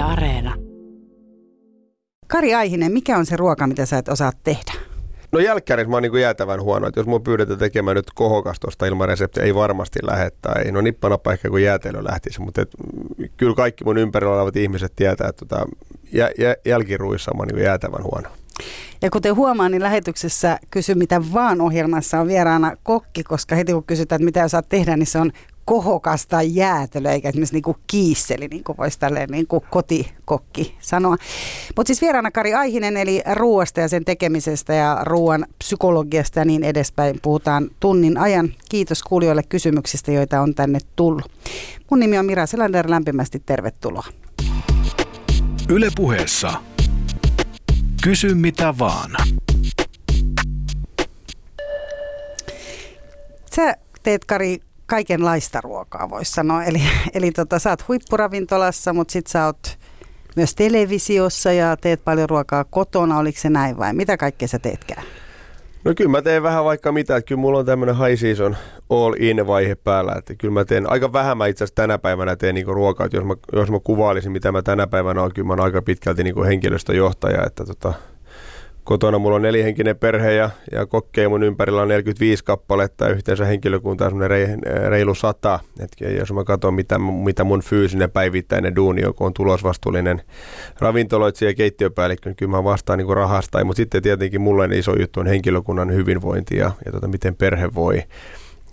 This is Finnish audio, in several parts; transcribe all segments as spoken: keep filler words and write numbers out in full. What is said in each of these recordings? Yle Areena. Kari Aihinen, mikä on se ruoka, mitä sä et osaa tehdä? No jälkkärissä mä oon niin kuin jäätävän huono, että jos mua pyydetään tekemään nyt kohokastosta ilman reseptiä, ei varmasti lähde tai no nippanappa ehkä kun jäätelö lähtisi, mutta et, kyllä kaikki mun ympärillä olevat ihmiset tietää, että tota, jä, jä, jälkiruissa mä oon niin kuin jäätävän huono. Ja kuten huomaan, niin lähetyksessä Kysy mitä vaan -ohjelmassa on vieraana kokki, koska heti kun kysytään, että mitä osaat tehdä, niin se on kohokas tai jäätelö, eikä esimerkiksi niin kuin kiisseli, niin kuin voisi tälleen niin kuin kotikokki sanoa. Mutta siis vieraana Kari Aihinen, eli ruoasta ja sen tekemisestä ja ruoan psykologiasta ja niin edespäin puhutaan tunnin ajan. Kiitos kuulijoille kysymyksistä, joita on tänne tullut. Mun nimi on Mira Selander, lämpimästi tervetuloa. Yle puheessa. Kysy mitä vaan. Sä teet, Kari, kaikenlaista ruokaa, voisi sanoa. Eli, eli tota, sä oot huippuravintolassa, mutta sit sä oot myös televisiossa ja teet paljon ruokaa kotona. Oliko se näin vai mitä kaikkea sä teetkään? No kyllä mä teen vähän vaikka mitä. Että kyllä mulla on tämmöinen high season all in -vaihe päällä. Että kyllä mä teen aika vähän, mä itse asiassa tänä päivänä teen niinku ruokaa. Jos mä, jos mä kuvailisin, mitä mä tänä päivänä olen, kyllä mä oon aika pitkälti niinku henkilöstöjohtaja. Että tota, kotona mulla on nelihenkinen perhe ja, ja kokkeja mun ympärillä on neljäkymmentäviisi kappaletta ja yhteensä henkilökuntaa on semmoinen reilu sata. Et jos mä katson, mitä, mitä mun fyysinen päivittäinen duuni on, kun on tulosvastuullinen ravintoloitsija ja keittiöpäällikkö, niin kyllä mä vastaan niin kuin rahasta. Mutta sitten tietenkin mulla on iso juttu on henkilökunnan hyvinvointi ja, ja tota, miten perhe voi.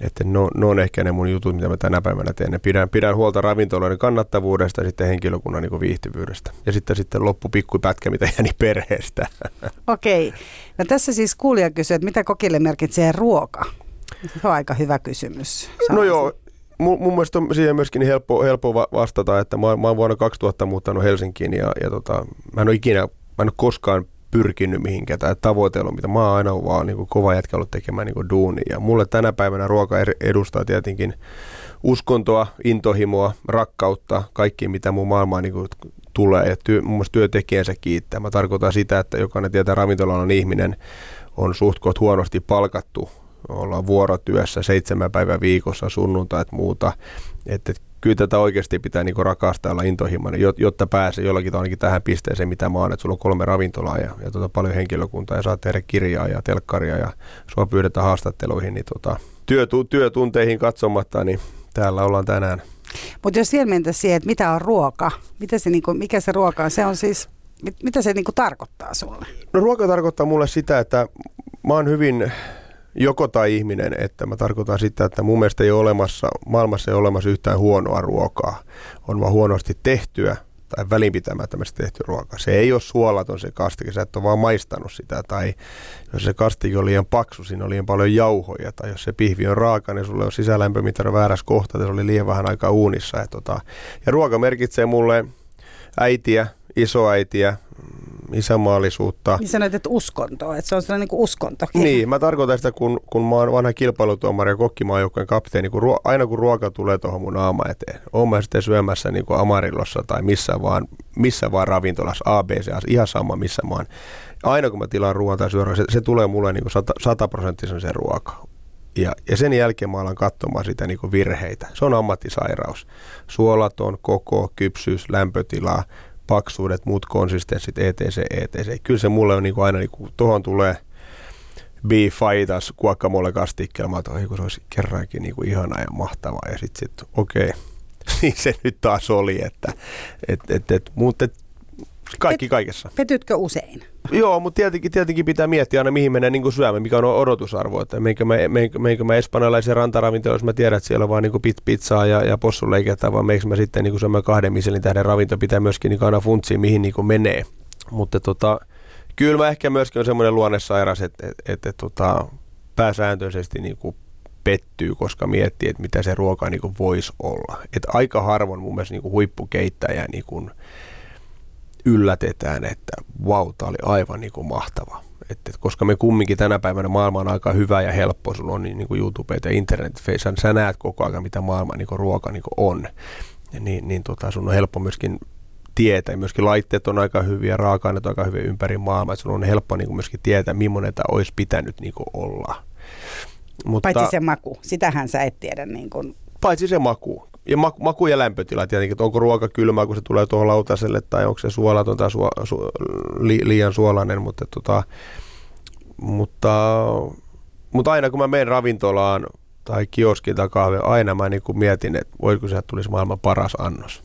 Että ne no, no on ehkä ne mun jutut, mitä mä tänä päivänä teen. Pidän, pidän huolta ravintoloiden kannattavuudesta ja sitten henkilökunnan niin kuin viihtyvyydestä. Ja sitten, sitten loppu pikkupätkä, mitä jääni perheestä. Okei. No tässä siis kuulija kysyy, että mitä kokille merkitsee ruoka? Se on aika hyvä kysymys. Sanoisin. No joo. Mun, mun mielestä on siihen myöskin helppo, helppo vastata, että mä, mä oon vuonna kaksituhatta muuttanut Helsinkiin ja, ja tota, mä en ole ikinä, mä en ole koskaan pyrkinyt mihinkään tai tavoitellut, mitä mä oon aina vaan niin kuin kova jätkä ollut tekemään niin kuin duunia. Ja mulle tänä päivänä ruoka edustaa tietenkin uskontoa, intohimoa, rakkautta, kaikki mitä mun maailmaan niin kuin tulee. Ja työ, mun mielestä työntekijänsä kiittää. Mä tarkoitan sitä, että jokainen tietää, ravintolan ihminen on suht koht huonosti palkattu. Ollaan vuorotyössä seitsemän päivän viikossa, sunnuntait muuta. Että kyllä tätä oikeasti pitää niinku rakastaa, olla intohimoinen, jotta pääsee jollakin ainakin tähän pisteeseen, mitä mä oon. Että sulla on kolme ravintolaa ja, ja tota paljon henkilökuntaa ja saa tehdä kirjaa ja telkkaria ja sua pyydetään haastatteluihin. Niin tota, työtu, työtunteihin katsomatta, niin täällä ollaan tänään. Mutta jos siellä mentäisiin siihen, että mitä on ruoka, mitä se niinku, mikä se ruoka on, se on siis, mit, mitä se niinku tarkoittaa sulle? No ruoka tarkoittaa mulle sitä, että mä oon hyvin joko tai ihminen, että mä tarkoitan sitä, että mun mielestä ei ole olemassa, maailmassa ei ole olemassa yhtään huonoa ruokaa. On vaan huonosti tehtyä tai välinpitämättömästi tehty ruokaa. Se ei ole suolaton se kastike, sä et ole vaan maistanut sitä. Tai jos se kastike on liian paksu, siinä on liian paljon jauhoja. Tai jos se pihvi on raaka, niin sulla on sisälämpömittari väärässä kohtaa, se oli liian vähän aikaa uunissa. Ja, tota, ja ruoka merkitsee mulle äitiä, isoäitiä, isämaallisuutta. Niin sanoit, että uskontoa, että se on sellainen niin kuin uskontokin. Niin, mä tarkoitan sitä, kun, kun mä oon vanha kilpailutuomari ja kokkimaajoukkojen kapteeni, kun ruo- aina kun ruoka tulee tuohon mun naama eteen, oon mä sitten syömässä niin kuin Amarillossa tai missä vaan, missä vaan ravintolassa, A B C, ihan sama missä mä oon. Aina kun mä tilaan ruoan tai syödään, se, se tulee mulle niin kuin sataprosenttisen se ruoka. Ja, ja sen jälkeen mä alan katsomaan sitä niin kuin virheitä. Se on ammattisairaus. Suolaton, koko, kypsyys, lämpötilaa, paksuudet, muut konsistenssit, etc, et cetera. Kyllä se mulle on niinku aina, niinku, tuohon tulee beef-faitas guacamole-kastikkeella. Mä otan, kun se olisi kerrankin niinku ihanaa ja mahtavaa. Ja sitten sit, okei, okay. Niin se nyt taas oli. Että, et, et, et, mut, et, kaikki kaikessa. Petytkö usein? Joo, mutta tietenkin, tietenkin pitää miettiä aina, mihin mennään niin syömään, mikä on odotusarvo. Että meinkö mä, meinkö mä espanjalaisen rantaravintoon, jos mä tiedän, että siellä on vaan niin pit, pizzaa ja, ja possuleikettä, vaan meikö mä sitten niin syömään kahden Michelin tähden ravinto, pitää myöskin niin aina funtsia, mihin niin menee. Mutta tota, kyllä mä ehkä myöskin on semmoinen luonnesairas, että et, et, et, tota, pääsääntöisesti niin pettyy, koska miettii, että mitä se ruoka niin voisi olla. Et aika harvoin mun mielestä niin huippukeittäjä niin kuin yllätetään, että vau, tämä oli aivan niin kuin mahtava. Et, et, koska me kumminkin tänä päivänä maailma on aika hyvä ja helppo, sulla on niin, niin kuin YouTube ja internet, Facebook, sä näet koko ajan, mitä maailman niin kuin ruoka niin kuin on. Ja niin, niin tota, sun on helppo myöskin tietää, myöskin laitteet on aika hyviä, raaka-aineet on aika hyviä ympäri maailmaa, että sun on helppo niin kuin myöskin tietää, millainen tämä olisi pitänyt niin kuin olla. Mutta paitsi se maku, sitähän sä et tiedä. Niin kuin paitsi se maku. Ja maku, maku ja lämpötila tietenkin, että onko ruoka kylmää, kun se tulee tuohon lautaselle, tai onko se suolaton tai suo, su, li, liian suolainen, mutta, tota, mutta, mutta aina kun mä menen ravintolaan tai kioskiin tai kahveen, aina mä niin kuin mietin, että voiko se tulisi maailman paras annos.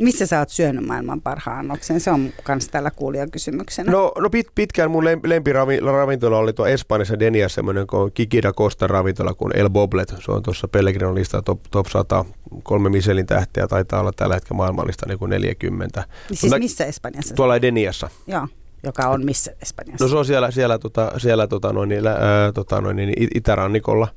Missä sä oot syönyt maailman parhaan annoksen? Se on myös tällä kuulijakysymyksenä. No, no pit, pitkään mun lempiravintola oli tuo Espanjassa Deniassa semmoinen Kikida Costa ravintola kuin El Boblet. Se on tuossa Pellegrinon listaa top, top sata, kolme Michelin tähteä, taitaa olla tällä hetkellä maailmanlista niin kuin neljäkymmentä. Siis mutta missä Espanjassa? Tuolla Deniassa. Joo, joka on missä Espanjassa? No se on siellä, siellä, tota, siellä tota noin, äh, tota noin, itärannikolla.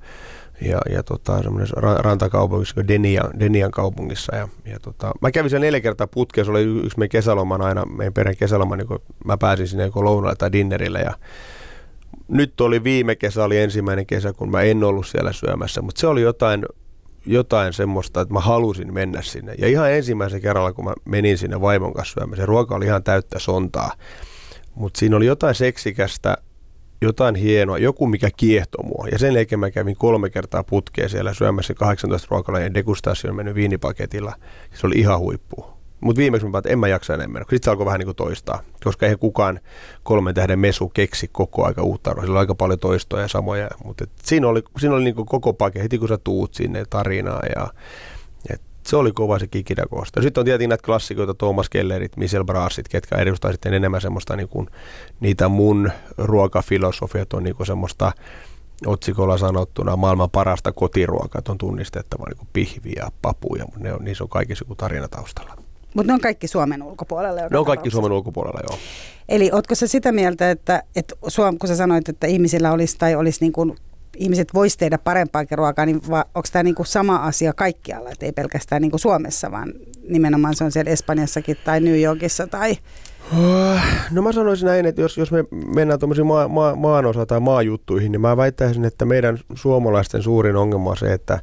Ja, ja tota, semmoisessa rantakaupungissa, Denian, Denian kaupungissa. Ja, ja tota, mä kävin siellä neljä kertaa putkeen, se oli yksi meidän kesäloman aina, meidän perheen kesäloman, niin kun mä pääsin sinne joko lounalle tai dinnerille. Ja nyt oli viime kesä, oli ensimmäinen kesä, kun mä en ollut siellä syömässä, mutta se oli jotain, jotain semmoista, että mä halusin mennä sinne. Ja ihan ensimmäisen kerralla, kun mä menin sinne vaimon kanssa syömään, se ruoka oli ihan täyttä sontaa. Mutta siinä oli jotain seksikästä, jotain hienoa, joku mikä kiehtoi mua. Ja sen jälkeen mä kävin kolme kertaa putkeen siellä syömässä kahdeksantoista ruokalajien degustaation mennyt viinipaketilla. Se oli ihan huippua. Mutta viimeksi mä päätin, että en mä jaksa enemmän. Sitten se alkoi vähän niin kuin toistaa, koska eihän kukaan kolmen tähden mesu keksi koko aika uutta ruokaa. Sillä on aika paljon toistoja ja samoja. Mutta siinä oli, siinä oli niin kuin koko paketti, heti kun sä tuut sinne tarinaa. Ja, et se oli kova se Kikida Costa. Sitten on tietenkin näitä klassikoita, Thomas Kellerit, Michel Brasit, ketkä edustaa sitten enemmän semmoista niin kuin, niitä mun ruokafilosofiat on niin kuin semmoista otsikolla sanottuna maailman parasta kotiruokaa, että on tunnistettava niin kuin pihviä, papuja, mutta niissä on kaikissa joku tarina taustalla. Mutta ne on kaikki Suomen ulkopuolella. Ne on kaikki Suomen ulkopuolella, joo. Eli ootko sä sitä mieltä, että, että Suom, kun sä sanoit, että ihmisillä olisi tai olisi niin kuin ihmiset vois tehdä parempaakin ruokaa, niin onko tämä niinku sama asia kaikkialla, et ei pelkästään niinku Suomessa, vaan nimenomaan se on siellä Espanjassakin tai New Yorkissa tai... No mä sanoisin näin, että jos, jos me mennään tuommoisiin maa, maa, maanosa- tai maajuttuihin, niin mä väittäisin, että meidän suomalaisten suurin ongelma on se, että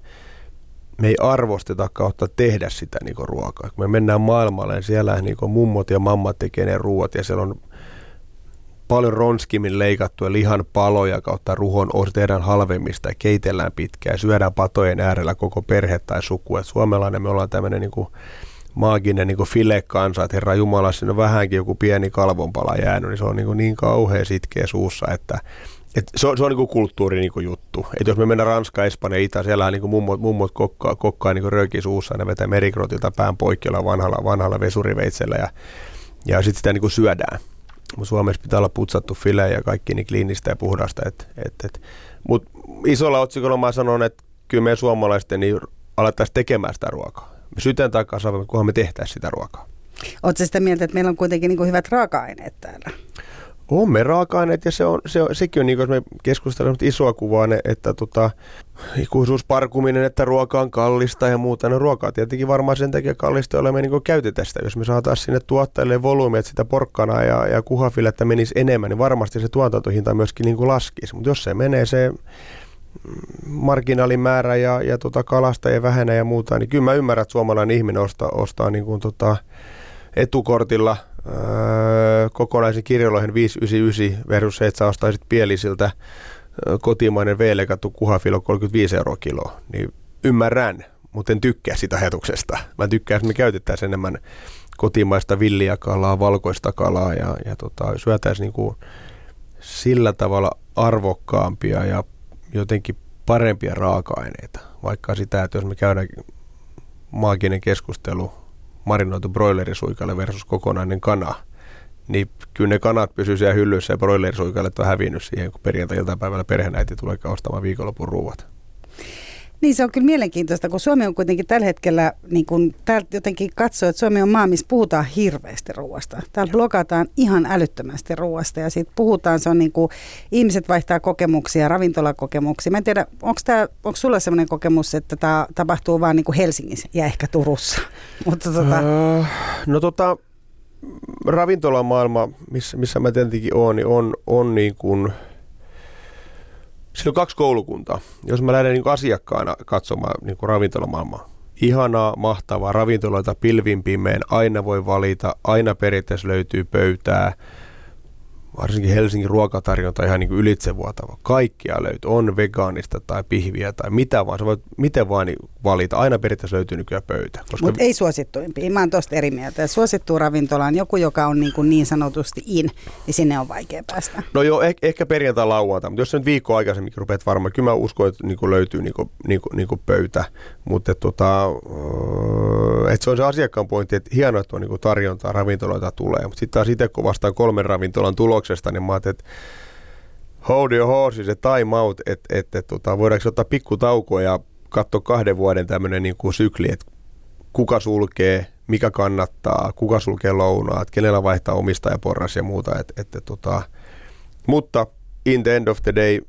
me ei arvosteta kautta tehdä sitä niinku ruokaa. Kun me mennään maailmalle, niin siellä niinku mummot ja mammat tekee ne ruoat ja siellä on paljon ronskimmin leikattuja lihan paloja kautta ruhon osa, tehdään halvemmista ja keitellään pitkään, syödään patojen äärellä koko perhe tai suku. Et suomalainen me ollaan tämmöinen niinku maaginen niinku file-kansa, että herra jumala, siinä on vähänkin joku pieni kalvonpala jäänyt, niin se on niinku niin kauhean sitkeä suussa, että et se on, se on niinku kulttuuri niinku juttu. Et jos me mennään Ranska, Espanja, Itä, siellä on niinku mummot, mummot kokkaa, kokkaa niinku rööki suussa, ne vetää merikrotilta pään poikkeilla vanhalla, vanhalla vesuriveitsellä ja, ja sitten sitä niinku syödään. Suomessa pitää olla putsattu fileä ja kaikki niin kliinistä ja puhdasta. Mutta isolla otsikolla mä sanon, että kyllä meidän suomalaisten niin alettaisiin tekemään sitä ruokaa. Me sytään takaa saamme, kunhan me tehtäisiin sitä ruokaa. Oletko sitä mieltä, että meillä on kuitenkin niin kuin hyvät raaka-aineet täällä? On me raaka-aineet ja se on, se on, sekin on, niin kuin me keskustelemme isoa kuvaa, että tota, ikuisuusparkuminen, että ruoka on kallista ja muuta. No ruokaa tietenkin varmaan sen takia kallista, jolla me niin käytetään sitä. Jos me saataisiin sinne tuottajille volyymiä, että sitä porkkanaa ja, ja kuhafilettä menisi enemmän, niin varmasti se tuotantohinta myöskin niin kuin laskisi. Mutta jos se menee se marginaalimäärä ja, ja tota kalasta ja vähenee ja muuta, niin kyllä mä ymmärrän, että suomalainen ihminen ostaa, ostaa niin kuin tota etukortilla Öö, kokonaisen kirjoloihin viisi yhdeksänkymmentäyhdeksän versus se, että sä ostaisit Pielisiltä öö, kotimainen V L-kattu kuhafilo kolmekymmentäviisi euroa kiloa, niin ymmärrän, mutta en tykkää sitä ajatuksesta. Mä tykkään, että me käytettäisiin enemmän kotimaista villiä kalaa, valkoista kalaa ja, ja tota, syötäisiin niinku sillä tavalla arvokkaampia ja jotenkin parempia raaka-aineita, vaikka sitä, että jos me käydään maaginen keskustelu marinoitu broilerisuikalle versus kokonainen kana, niin kyllä ne kanat pysyy siellä hyllyssä ja broilerisuikalet on hävinnyt siihen, kun perjantai-iltapäivällä perheenäiti tulee ostamaan viikonlopun ruuat. Niin se on kyllä mielenkiintoista, kun Suomi on kuitenkin tällä hetkellä, niin kun jotenkin katsoo, että Suomi on maa, missä puhutaan hirveästi ruuasta. Täällä blogataan ihan älyttömästi ruuasta ja siitä puhutaan, se on niin kuin ihmiset vaihtaa kokemuksia, ravintolakokemuksia. Mä en tiedä, onko, tämä, onko sulla sellainen kokemus, että tämä tapahtuu vaan niin kuin Helsingissä ja ehkä Turussa? Mutta tota... Öö, no tota, ravintolamaailma, missä, missä mä tietenkin oon, niin on, on niin kuin... Siinä on kaksi koulukuntaa. Jos mä lähden niin asiakkaana katsomaan niin ravintolamaailmaa. Ihanaa, mahtavaa, ravintoloita pilvin pimeen, aina voi valita, aina periaatteessa löytyy pöytää. varsinkin Helsingin ruokatarjonta ihan niin kuin ylitsevuotava. Kaikkia löytyy, on vegaanista tai pihviä tai mitä vaan. Sä voit miten vaan valita. Aina periaatteessa löytyy nykyään pöytä. Koska... Mutta ei suosittuimpia. Mä oon tosta eri mieltä. Suosittuun ravintolaan joku, joka on niin, kuin niin sanotusti in, niin sinne on vaikea päästä. No joo, eh- ehkä perjantai lauata, mutta jos sä nyt viikkoa aikaisemminkin rupeat varmaan. Kyllä mä uskon, että niin kuin löytyy niin kuin, niin kuin, niin kuin pöytä. Mutta tota, se on se asiakkaan pointti, että hienoa, että on niin kuin tarjontaa, ravintoloita tulee. Mutta sitten taas itse, kun vastaan kolmen ravintolan tuloksesta, niin mä ajattelin, että hold your horses, se time out, että et, et, tota, voidaanko ottaa pikkutaukoa ja katsoa kahden vuoden tämmöinen niin kuin sykli, että kuka sulkee, mikä kannattaa, kuka sulkee lounaat, kenellä vaihtaa omistajaporras ja muuta. Et, et, et, tota. Mutta in the end of the day,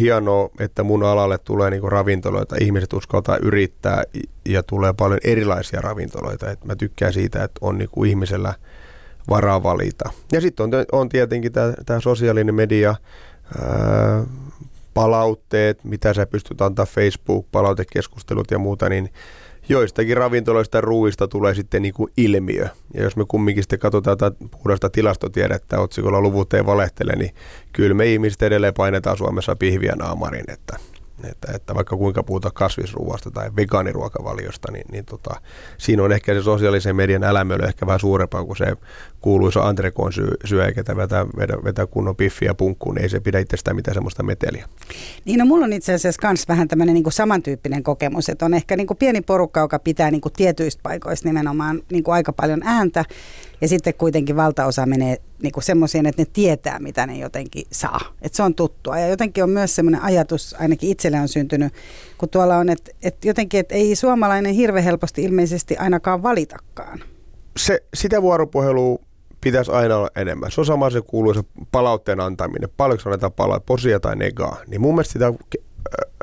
hienoa, että mun alalle tulee niinku ravintoloita, ihmiset uskaltaa yrittää ja tulee paljon erilaisia ravintoloita. Et mä tykkään siitä, että on niinku ihmisellä varaa valita. Ja sitten on, on tietenkin tämä sosiaalinen media, ää, palautteet, mitä sä pystyt antaa, Facebook-palautekeskustelut ja muuta, niin joistakin ravintoloista ruuista tulee sitten niinku ilmiö. Ja jos me kumminkin sitten katsotaan tätä puhdasta tilastotiedettä, otsikolla luvut ei valehtele, niin kyllä me ihmiset edelleen painetaan Suomessa pihviä naamarin. Että, että, että vaikka kuinka puhuta kasvisruuasta tai vegaaniruokavaliosta, niin, niin tota, siinä on ehkä se sosiaalisen median älämöly ehkä vähän suurempaa kuin se kuuluisa antrekoon syö, syö eikä vetää, vetää kunnon piffiä punkkuun, niin ei se pidä itsestään mitään semmoista meteliä. Niin, no mulla on itse asiassa myös vähän tämmöinen niinku samantyyppinen kokemus, että on ehkä niinku pieni porukka, joka pitää niinku tietyistä paikoista nimenomaan niinku aika paljon ääntä, ja sitten kuitenkin valtaosa menee niinku semmoisiin, että ne tietää, mitä ne jotenkin saa, että se on tuttua, ja jotenkin on myös semmoinen ajatus, ainakin itselle on syntynyt, kun tuolla on, että et jotenkin, että ei suomalainen hirveän helposti ilmeisesti ainakaan valitakaan. Se, sitä vuoropuhelua pitäisi aina olla enemmän. Se on sama se kuuluu, se palautteen antaminen. Paljonko annetaan palautetta, posia tai negaa. Niin mun mielestä sitä,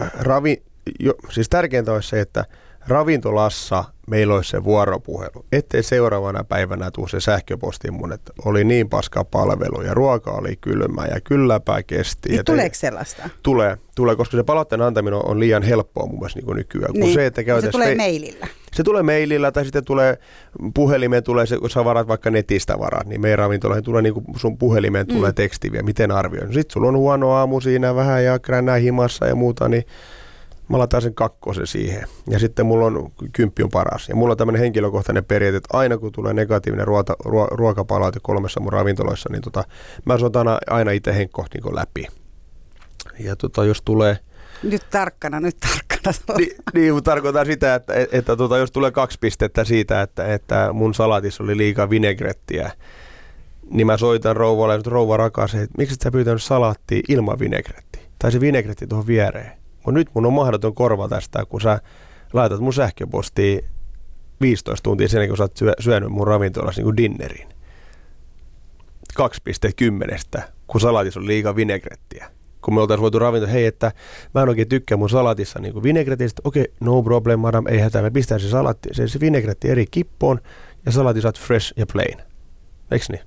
äh, ravi, jo, siis tärkeintä olisi se, että ravintolassa meillä olisi se vuoropuhelu. Ettei seuraavana päivänä tule se sähköposti mun, että oli niin paska palvelu ja ruoka oli kylmä ja kylläpä kesti. Niin tuleeko sellaista? Tulee, tulee, koska se palautteen antaminen on liian helppoa mun mielestä niin nykyään. Niin. Kun se, että käytäisi... se tulee mailillä. Se tulee maililla tai sitten tulee puhelimeen, tulee se, kun sä varat vaikka netistä varat, niin meidän ravintoloihin tulee niin kuin sun puhelimeen tulee mm. tekstiviä, miten arvioi. No sit sulla on huono aamu siinä vähän ja kränää himassa ja muuta, niin mä laitan sen kakkosen siihen. Ja sitten mulla on kymppi on paras. Ja mulla on tämmöinen henkilökohtainen periaate, että aina kun tulee negatiivinen ruota, ruo, ruokapalaute kolmessa mun ravintoloissa, niin tota, mä sotan aina itse henkkohti niin läpi. Ja tota, jos tulee... Nyt tarkkana, nyt tarkkana. Ni, niin, mutta tarkoitan sitä, että, että, että tuota, jos tulee kaksi pistettä siitä, että, että mun salatissa oli liikaa vinegrettiä, niin mä soitan rouvalle, että rouva rakas, että miksi et sä pyytänyt salaattia ilman vinegrettiä? Tai se vinegretti tuohon viereen. Mut nyt mun on mahdoton korva tästä, kun sä laitat mun sähköpostiin viisitoista tuntia sen, kun sä oot syö, syönyt mun ravintolassa niin kuin dinnerin. kaksi pilkku kymmenen, kun salatissa oli liikaa vinegrettiä. Kun me oltaisiin voitu ravintoa, hei, että mä en oikein tykkää mun salatissa niin kuin vinegretistä. Okei, okay, no problem, madam, ei hätää, me pistään se, salatti, se, se vinegretti eri kippoon ja salati saat fresh ja plain. Eiks niin?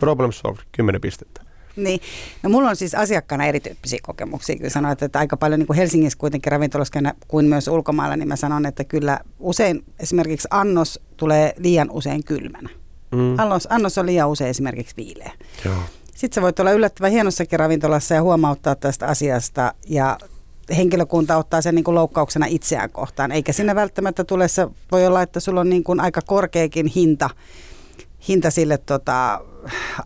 Problem solved, kymmenen pistettä. Niin. No mulla on siis asiakkaana erityyppisiä kokemuksia. Kyllä sanoit, että aika paljon niin kuin Helsingissä kuitenkin ravintolassa kuin myös ulkomailla, niin mä sanon, että kyllä usein esimerkiksi annos tulee liian usein kylmänä. Mm. Annos, annos on liian usein esimerkiksi viileä. Joo. Sitten sä voit olla yllättävän hienossakin ravintolassa ja huomauttaa tästä asiasta ja henkilökunta ottaa sen niin kuin loukkauksena itseään kohtaan. Eikä siinä välttämättä tule, se voi olla, että sulla on niin kuin aika korkeakin hinta, hinta sille tota,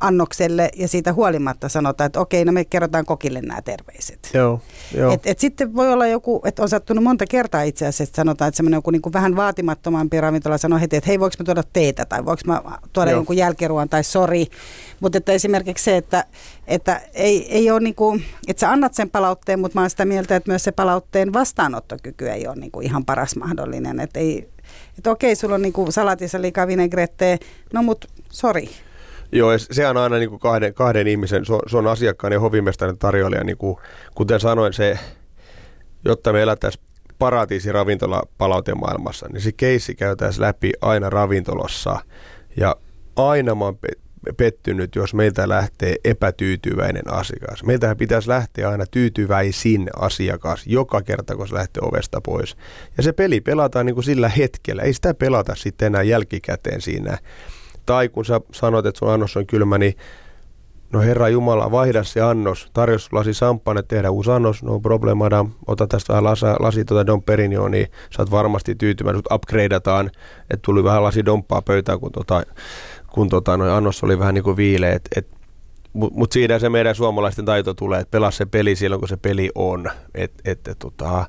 annokselle ja siitä huolimatta sanotaan, että okei, no me kerrotaan kokille nämä terveiset. Joo, joo. Et, et sitten voi olla joku, että on sattunut monta kertaa itse asiassa, että sanotaan, että semmoinen joku niin kuin vähän vaatimattomampi ravintola sanoo heti, että hei, voiko mä tuoda teitä tai voiko mä tuoda joo. jonkun jälkiruoan tai sori. Mutta että esimerkiksi se, että, että ei, ei ole niin kuin, että sä annat sen palautteen, mutta mä oon sitä mieltä, että myös se palautteen vastaanottokyky ei ole niin kuin ihan paras mahdollinen, että ei... Että okei, sulla on niinku salatissa liikaa vinegretteä, no mut sori. Joo, se on aina niinku kahden, kahden ihmisen, se on, se on asiakkaan ja hovimestarin tarjoilija. Niinku, kuten sanoin, se, jotta me elätäisiin paratiisi ravintolapalautemaailmassa, niin se keissi käytäisiin läpi aina ravintolassa. Ja aina mä oon pettynyt, jos meiltä lähtee epätyytyväinen asiakas. Meiltähän pitäisi lähteä aina tyytyväisin asiakas joka kerta, kun se lähtee ovesta pois. Ja se peli pelataan niin kuin sillä hetkellä. Ei sitä pelata sitten enää jälkikäteen siinä. Tai kun sä sanot, että sun annos on kylmä, niin No Herra Jumala, vaihda se annos. Tarjos lasi samppane, tehdä uusi annos. No problem, madam. Ota tästä vähän lasa, lasi tuota Dom Perignonia, niin sä oot varmasti tyytyväinen. Sut upgradeataan, että tuli vähän lasi domppaa pöytään, kun, tota, kun tota, no, annos oli vähän niin kuin viileä. Mutta mut siinä se meidän suomalaisten taito tulee, että pelaa se peli silloin, kun se peli on. Et, et, et, tota.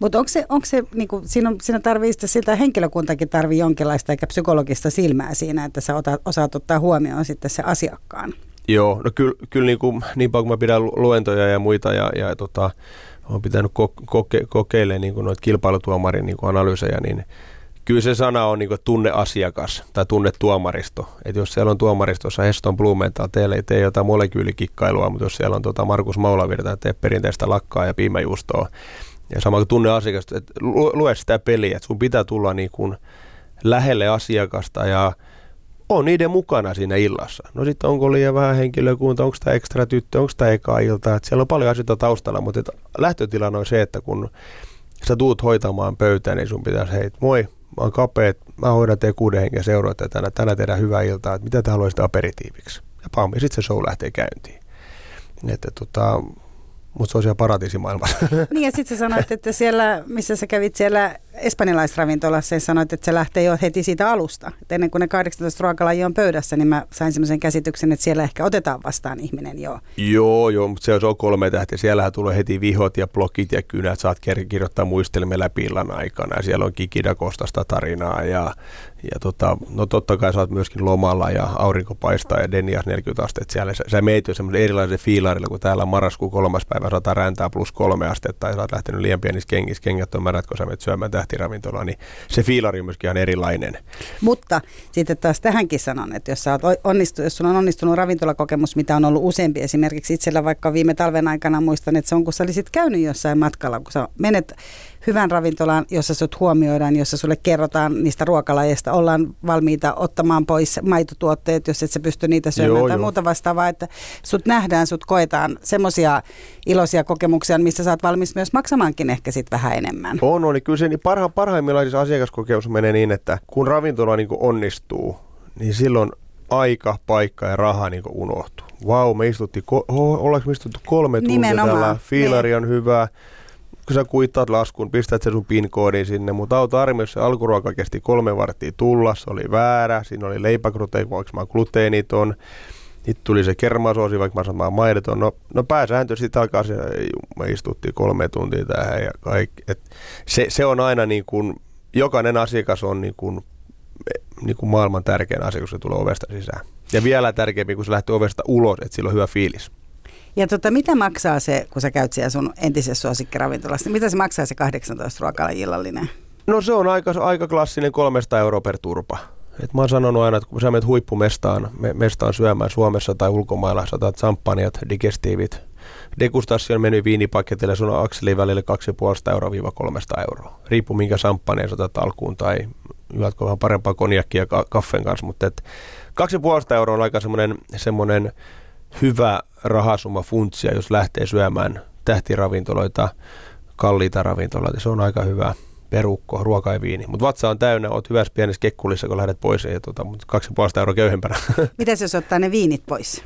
Mutta onko se, onko se niinku, siinä, on, siinä tarvii sitä, henkilökuntakin tarvii jonkinlaista eikä psykologista silmää siinä, että sä ota, osaat ottaa huomioon sitten se asiakkaan. Joo, no kyllä, kyllä niin, kuin, niin paljon kuin mä pidän luentoja ja muita ja, ja tota, olen pitänyt koke, kokeilla niin noita kilpailutuomarin niin analyysejä, niin kyllä se sana on niin kuin tunneasiakas tai tunnetuomaristo. Että jos siellä on tuomaristossa Heston Blumenthal, teillä ei tee jotain molekyylikikkailua, mutta jos siellä on tota Markus Maulavirta, tee perinteistä lakkaa ja piimäjuustoa. Ja sama kuin tunneasiakas, että lue sitä peliä, että sun pitää tulla niin kuin lähelle asiakasta ja on niiden mukana siinä illassa. No sitten onko liian vähän henkilökunta, onko tämä ekstra tyttö, onko tämä eka ilta. Et siellä on paljon asioita taustalla, mutta lähtötilanne on se, että kun sä tuut hoitamaan pöytään, niin sun pitäisi, hei, moi, mä oon kapea, mä hoidan teidän kuuden hengen seuroita ja tänään, tänään tehdään hyvää iltaa, että mitä te haluaisitte aperitiiviksi. Ja pam, ja sitten se show lähtee käyntiin. Että tota... Mutta se on siellä paratiisimaailmassa. Niin ja sitten sä sanoit, että siellä, missä sä kävit siellä espanjalaisravintolassa, ja sanoit, että se lähtee jo heti siitä alusta. Et ennen kuin ne kahdeksantoista ruokalajia on pöydässä, niin mä sain semmoisen käsityksen, että siellä ehkä otetaan vastaan ihminen jo. Joo, joo, mutta se on kolme tähtiä. Siellähän tulee heti vihot ja blokit ja kynät. Saat kirjoittaa muistelmia läpi illan aikana. Ja siellä on Kikidakostasta tarinaa ja, ja tota, no totta kai sä oot myöskin lomalla ja aurinko paistaa ja Denias neljäkymmentä astetta siellä. Sä, sä meet jo semmoisen erilaisen fiilarilla, kun täällä on marraskuun kolmas päivä. Sata räntää plus kolme astetta ja sä oot lähtenyt liian pienissä kengissä. Kengät on märät, kun sä menet syömään tähtiravintola, niin se fiilari on myöskin ihan erilainen. Mutta sitten taas tähänkin sanon, että jos, sä oot onnistu, jos sulla on onnistunut ravintolakokemus, mitä on ollut useampi esimerkiksi itsellä vaikka viime talven aikana, muistan, että se on, kun sä olisit käynyt jossain matkalla, kun sä menet hyvän ravintolaan, jossa sut huomioidaan, jossa sulle kerrotaan niistä ruokalajeista, ollaan valmiita ottamaan pois maitotuotteet, jos et sä pysty niitä syömään joo, tai joo. muuta vastaavaa, että sut nähdään, sut koetaan semmoisia iloisia kokemuksia, mistä sä oot valmis myös maksamaankin ehkä sit vähän enemmän. On, on, niin kyllä se niin parha, parhaimmillaan siis asiakaskokemus menee niin, että kun ravintola niin kuin onnistuu, niin silloin aika, paikka ja raha niin kuin unohtuu. Vau, wow, me istuttiin, ko- ollaanko me istuttu kolme tuntia täällä, fiilari on hyvää. Kun sä kuittaat laskun, pistät sen sun PIN-koodin sinne, mutta auta armi, jos se alkuruoka kesti kolme varttia tulla, se oli väärä, siinä oli leipägluteeni, vaikka mä oon gluteeniton, sitten tuli se kermasoosi, vaikka mä sanon, että mä oon maideton, no, no pääsääntö sitten alkaa, se, me istuttiin kolme tuntia tähän ja kaikki. Et se, se on aina niin kuin, jokainen asiakas on niin kuin, niin kuin maailman tärkein asia, kun se tulee ovesta sisään. Ja vielä tärkeämpi, kun se lähtee ovesta ulos, että sillä on hyvä fiilis. Ja tota, mitä maksaa se, kun sä käyt siellä sun entisessä suosikkiravintolassa, mitä se maksaa se kahdeksantoista ruokalajillallinen? No se on aika, aika klassinen kolmesataa euroa per turpa. Et mä oon sanonut aina, että kun sä menet huippumestaan mestaan syömään Suomessa tai ulkomailla, sä otat samppanjat, digestiivit, degustaation menu viinipaketilla, sun on akselin välillä kaksisataaviisikymmentä euroa kolmesataa euroa. Riippuu minkä samppanjaa sä otat alkuun tai juotko vähän parempaa konjakkia ka- kaffen kanssa, mutta et kaksisataaviisikymmentä euroa on aika semmoinen semmoinen hyvä rahasumma funtsia, jos lähtee syömään tähtiravintoloita, kalliita ravintoloita. Se on aika hyvä perukko, ruoka ja viini. Mutta vatsa on täynnä, oot hyvässä pienessä kekkulissa, kun lähdet pois. Ja tuota, mut kaksi puolesta euroa köyhempänä. Mitäs jos ottaa ne viinit pois?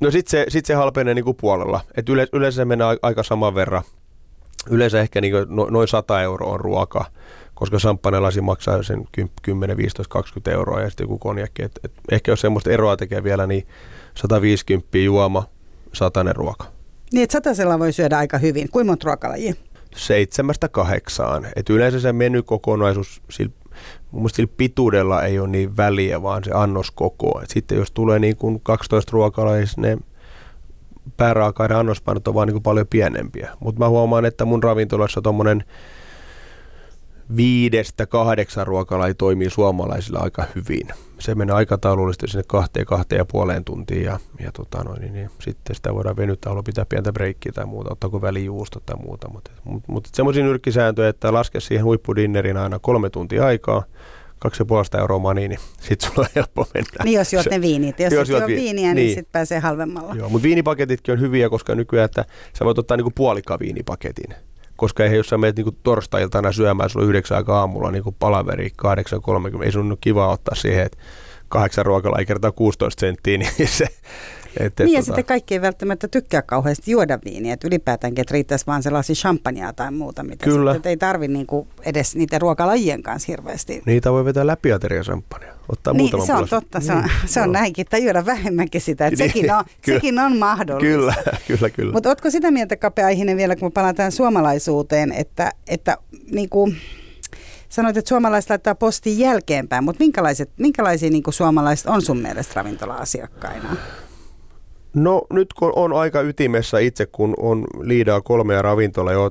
No sit se, sit se halpenee niinku puolella. Et yle, yleensä mennään a, aika saman verran. Yleensä ehkä niinku no, noin sata euroa on ruoka, koska samppanelasi maksaa sen kymmenen, viisitoista, kaksikymmentä euroa ja sitten joku konjakki. Et, et ehkä jos semmoista eroa tekee vielä, niin sataviisikymmentä juoma, satanen ruoka. Niin, että satasella voi syödä aika hyvin. Kuinka monta ruokalajia? Seitsemästä kahdeksaan. Et yleensä se menykokonaisuus, sillä, mun mielestä sillä pituudella ei ole niin väliä, vaan se annoskoko. Et sitten jos tulee niin kuin kaksitoista ruokalajia, ne pääraaka-aine annospainot on vaan niin kuin paljon pienempiä. Mutta mä huomaan, että mun ravintolassa tommonen viidestä kahdeksan ruokalaji toimii suomalaisilla aika hyvin. Se menee aikataulullisesti sinne kahteen, kahteen ja puoleen tuntiin ja, ja tota no, niin, niin, sitten sitä voidaan venyttää, haluaa pitää pientä breikkiä tai muuta, ottaako välijuusto tai muuta. Mutta mut, mut semmoisia nyrkkisääntöjä, että laske siihen huippudinneriin aina kolme tuntia aikaa, kaksi ja puolesta euroa mani, niin sitten sulla on helppo mennä. Niin jos juot ne viinit. Jos, jos juot viiniä, viiniä niin, niin sitten pääsee halvemmalla. Joo, mutta viinipaketitkin on hyviä, koska nykyään, että sä voit ottaa niinku puolikkaan viinipaketin. Koska eihän, jos sä menet niinku torstai-iltana syömään, sulla on yhdeksän aikaa aamulla niinku palaveri kahdeksan kolmekymmentä, ei sun ole kivaa ottaa siihen, että kahdeksan ruokalajia kertaa kuusitoista senttiä, niin se, Et, et, niin ja tota... sitten kaikki ei välttämättä tykkää kauheasti juoda viiniä, että ylipäätäänkin, että riittäisi vaan sellaisia champagnea tai muuta, mitä Kyllä. sitten ei tarvitse niinku edes niitä ruokalajien kanssa hirveästi. Niitä voi vetää läpiaterian champagnea, ottaa niin, muutaman puolesta. Niin, se on puolesta. Totta, se on, se on näinkin, tai juoda vähemmänkin sitä, että niin, sekin, on, sekin on mahdollista. Kyllä, kyllä, kyllä. Mutta ootko sitä mieltä, Kape Aihinen, vielä kun palataan suomalaisuuteen, että, että niinku... Sanoit, että suomalaiset laittaa postiin jälkeenpäin, mutta minkälaiset, minkälaisia niin kuin suomalaiset on sun mielestä ravintola-asiakkaina? No nyt kun on aika ytimessä itse, kun on liidaa kolmea ravintolaa ja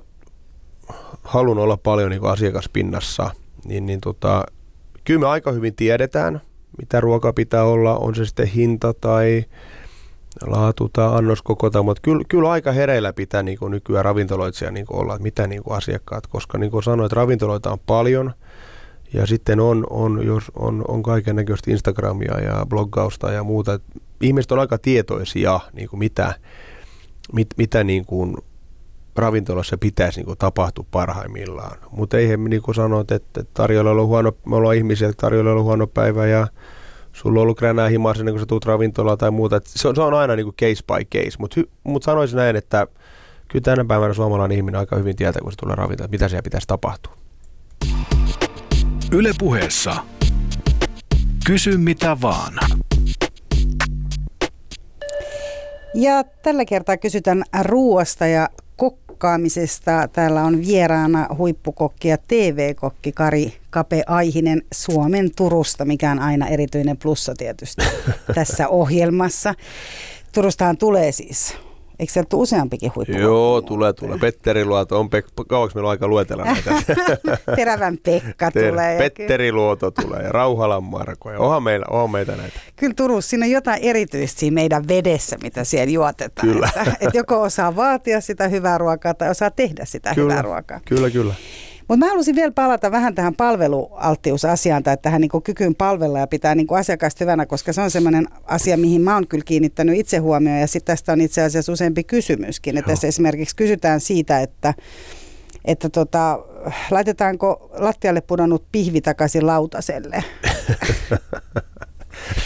halun olla paljon niin kuin asiakaspinnassa, niin, niin tota, kyllä me aika hyvin tiedetään, mitä ruoka pitää olla, on se sitten hinta tai laatu tai annoskoko, mutta kyllä, kyllä aika hereillä pitää niin kuin nykyään ravintoloitsija niin kuin olla, että mitä niin kuin asiakkaat, koska niin kuin sanoin, että ravintoloita on paljon ja sitten on, on, jos on, on kaiken näköistä Instagramia ja bloggausta ja muuta. Että ihmiset on aika tietoisia, niin kuin mitä, mit, mitä niin kuin ravintolassa pitäisi niin kuin tapahtua parhaimmillaan, mutta ei he niin kuin sanoit, että tarjolla on huono, me ollaan ihmisiä, tarjolla on huono päivä ja sulla on ollut kränää himaa sinne, kun sä tulet ravintolaan tai muuta. Et se, on, se on aina niin kuin case by case, mutta mut sanoisin näin, että kyllä tänä päivänä suomalainen ihminen aika hyvin tietää, kun se tulee ravintolaan, mitä siellä pitäisi tapahtua. Yle puheessa. Kysy mitä vaan. Ja tällä kertaa kysytään ruoasta ja kokkaamisesta. Täällä on vieraana huippukokki ja tee vee -kokki Kari "Kape" Aihinen Suomen Turusta, mikä on aina erityinen plussa tietysti tässä ohjelmassa. Turustahan tulee siis, eikö sieltä tule useampikin huippukokki? Joo, tulee, tulee. Petteri Luoto, on Pek- kauanko meillä on aika luetella näitä? Terävän Pekka Ter- tulee. Petteri Luoto tulee ja Rauhalan Marko ja onhan, meillä, onhan meitä näitä. Kyllä Turussa, siinä on jotain erityistä meidän vedessä, mitä siellä juotetaan. Kyllä. Että, että joko osaa vaatia sitä hyvää ruokaa tai osaa tehdä sitä kyllä, hyvää ruokaa. Kyllä, kyllä. Mutta mä halusin vielä palata vähän tähän palvelualttiusasiaan tai tähän niinku kykyyn palvella ja pitää niinku asiakasta hyvänä, koska se on semmoinen asia, mihin mä oon kyllä kiinnittänyt itse huomioon ja sitten tästä on itse asiassa useampi kysymyskin. Että tässä esimerkiksi kysytään siitä, että, että tota, laitetaanko lattialle pudonnut pihvi takaisin lautaselle?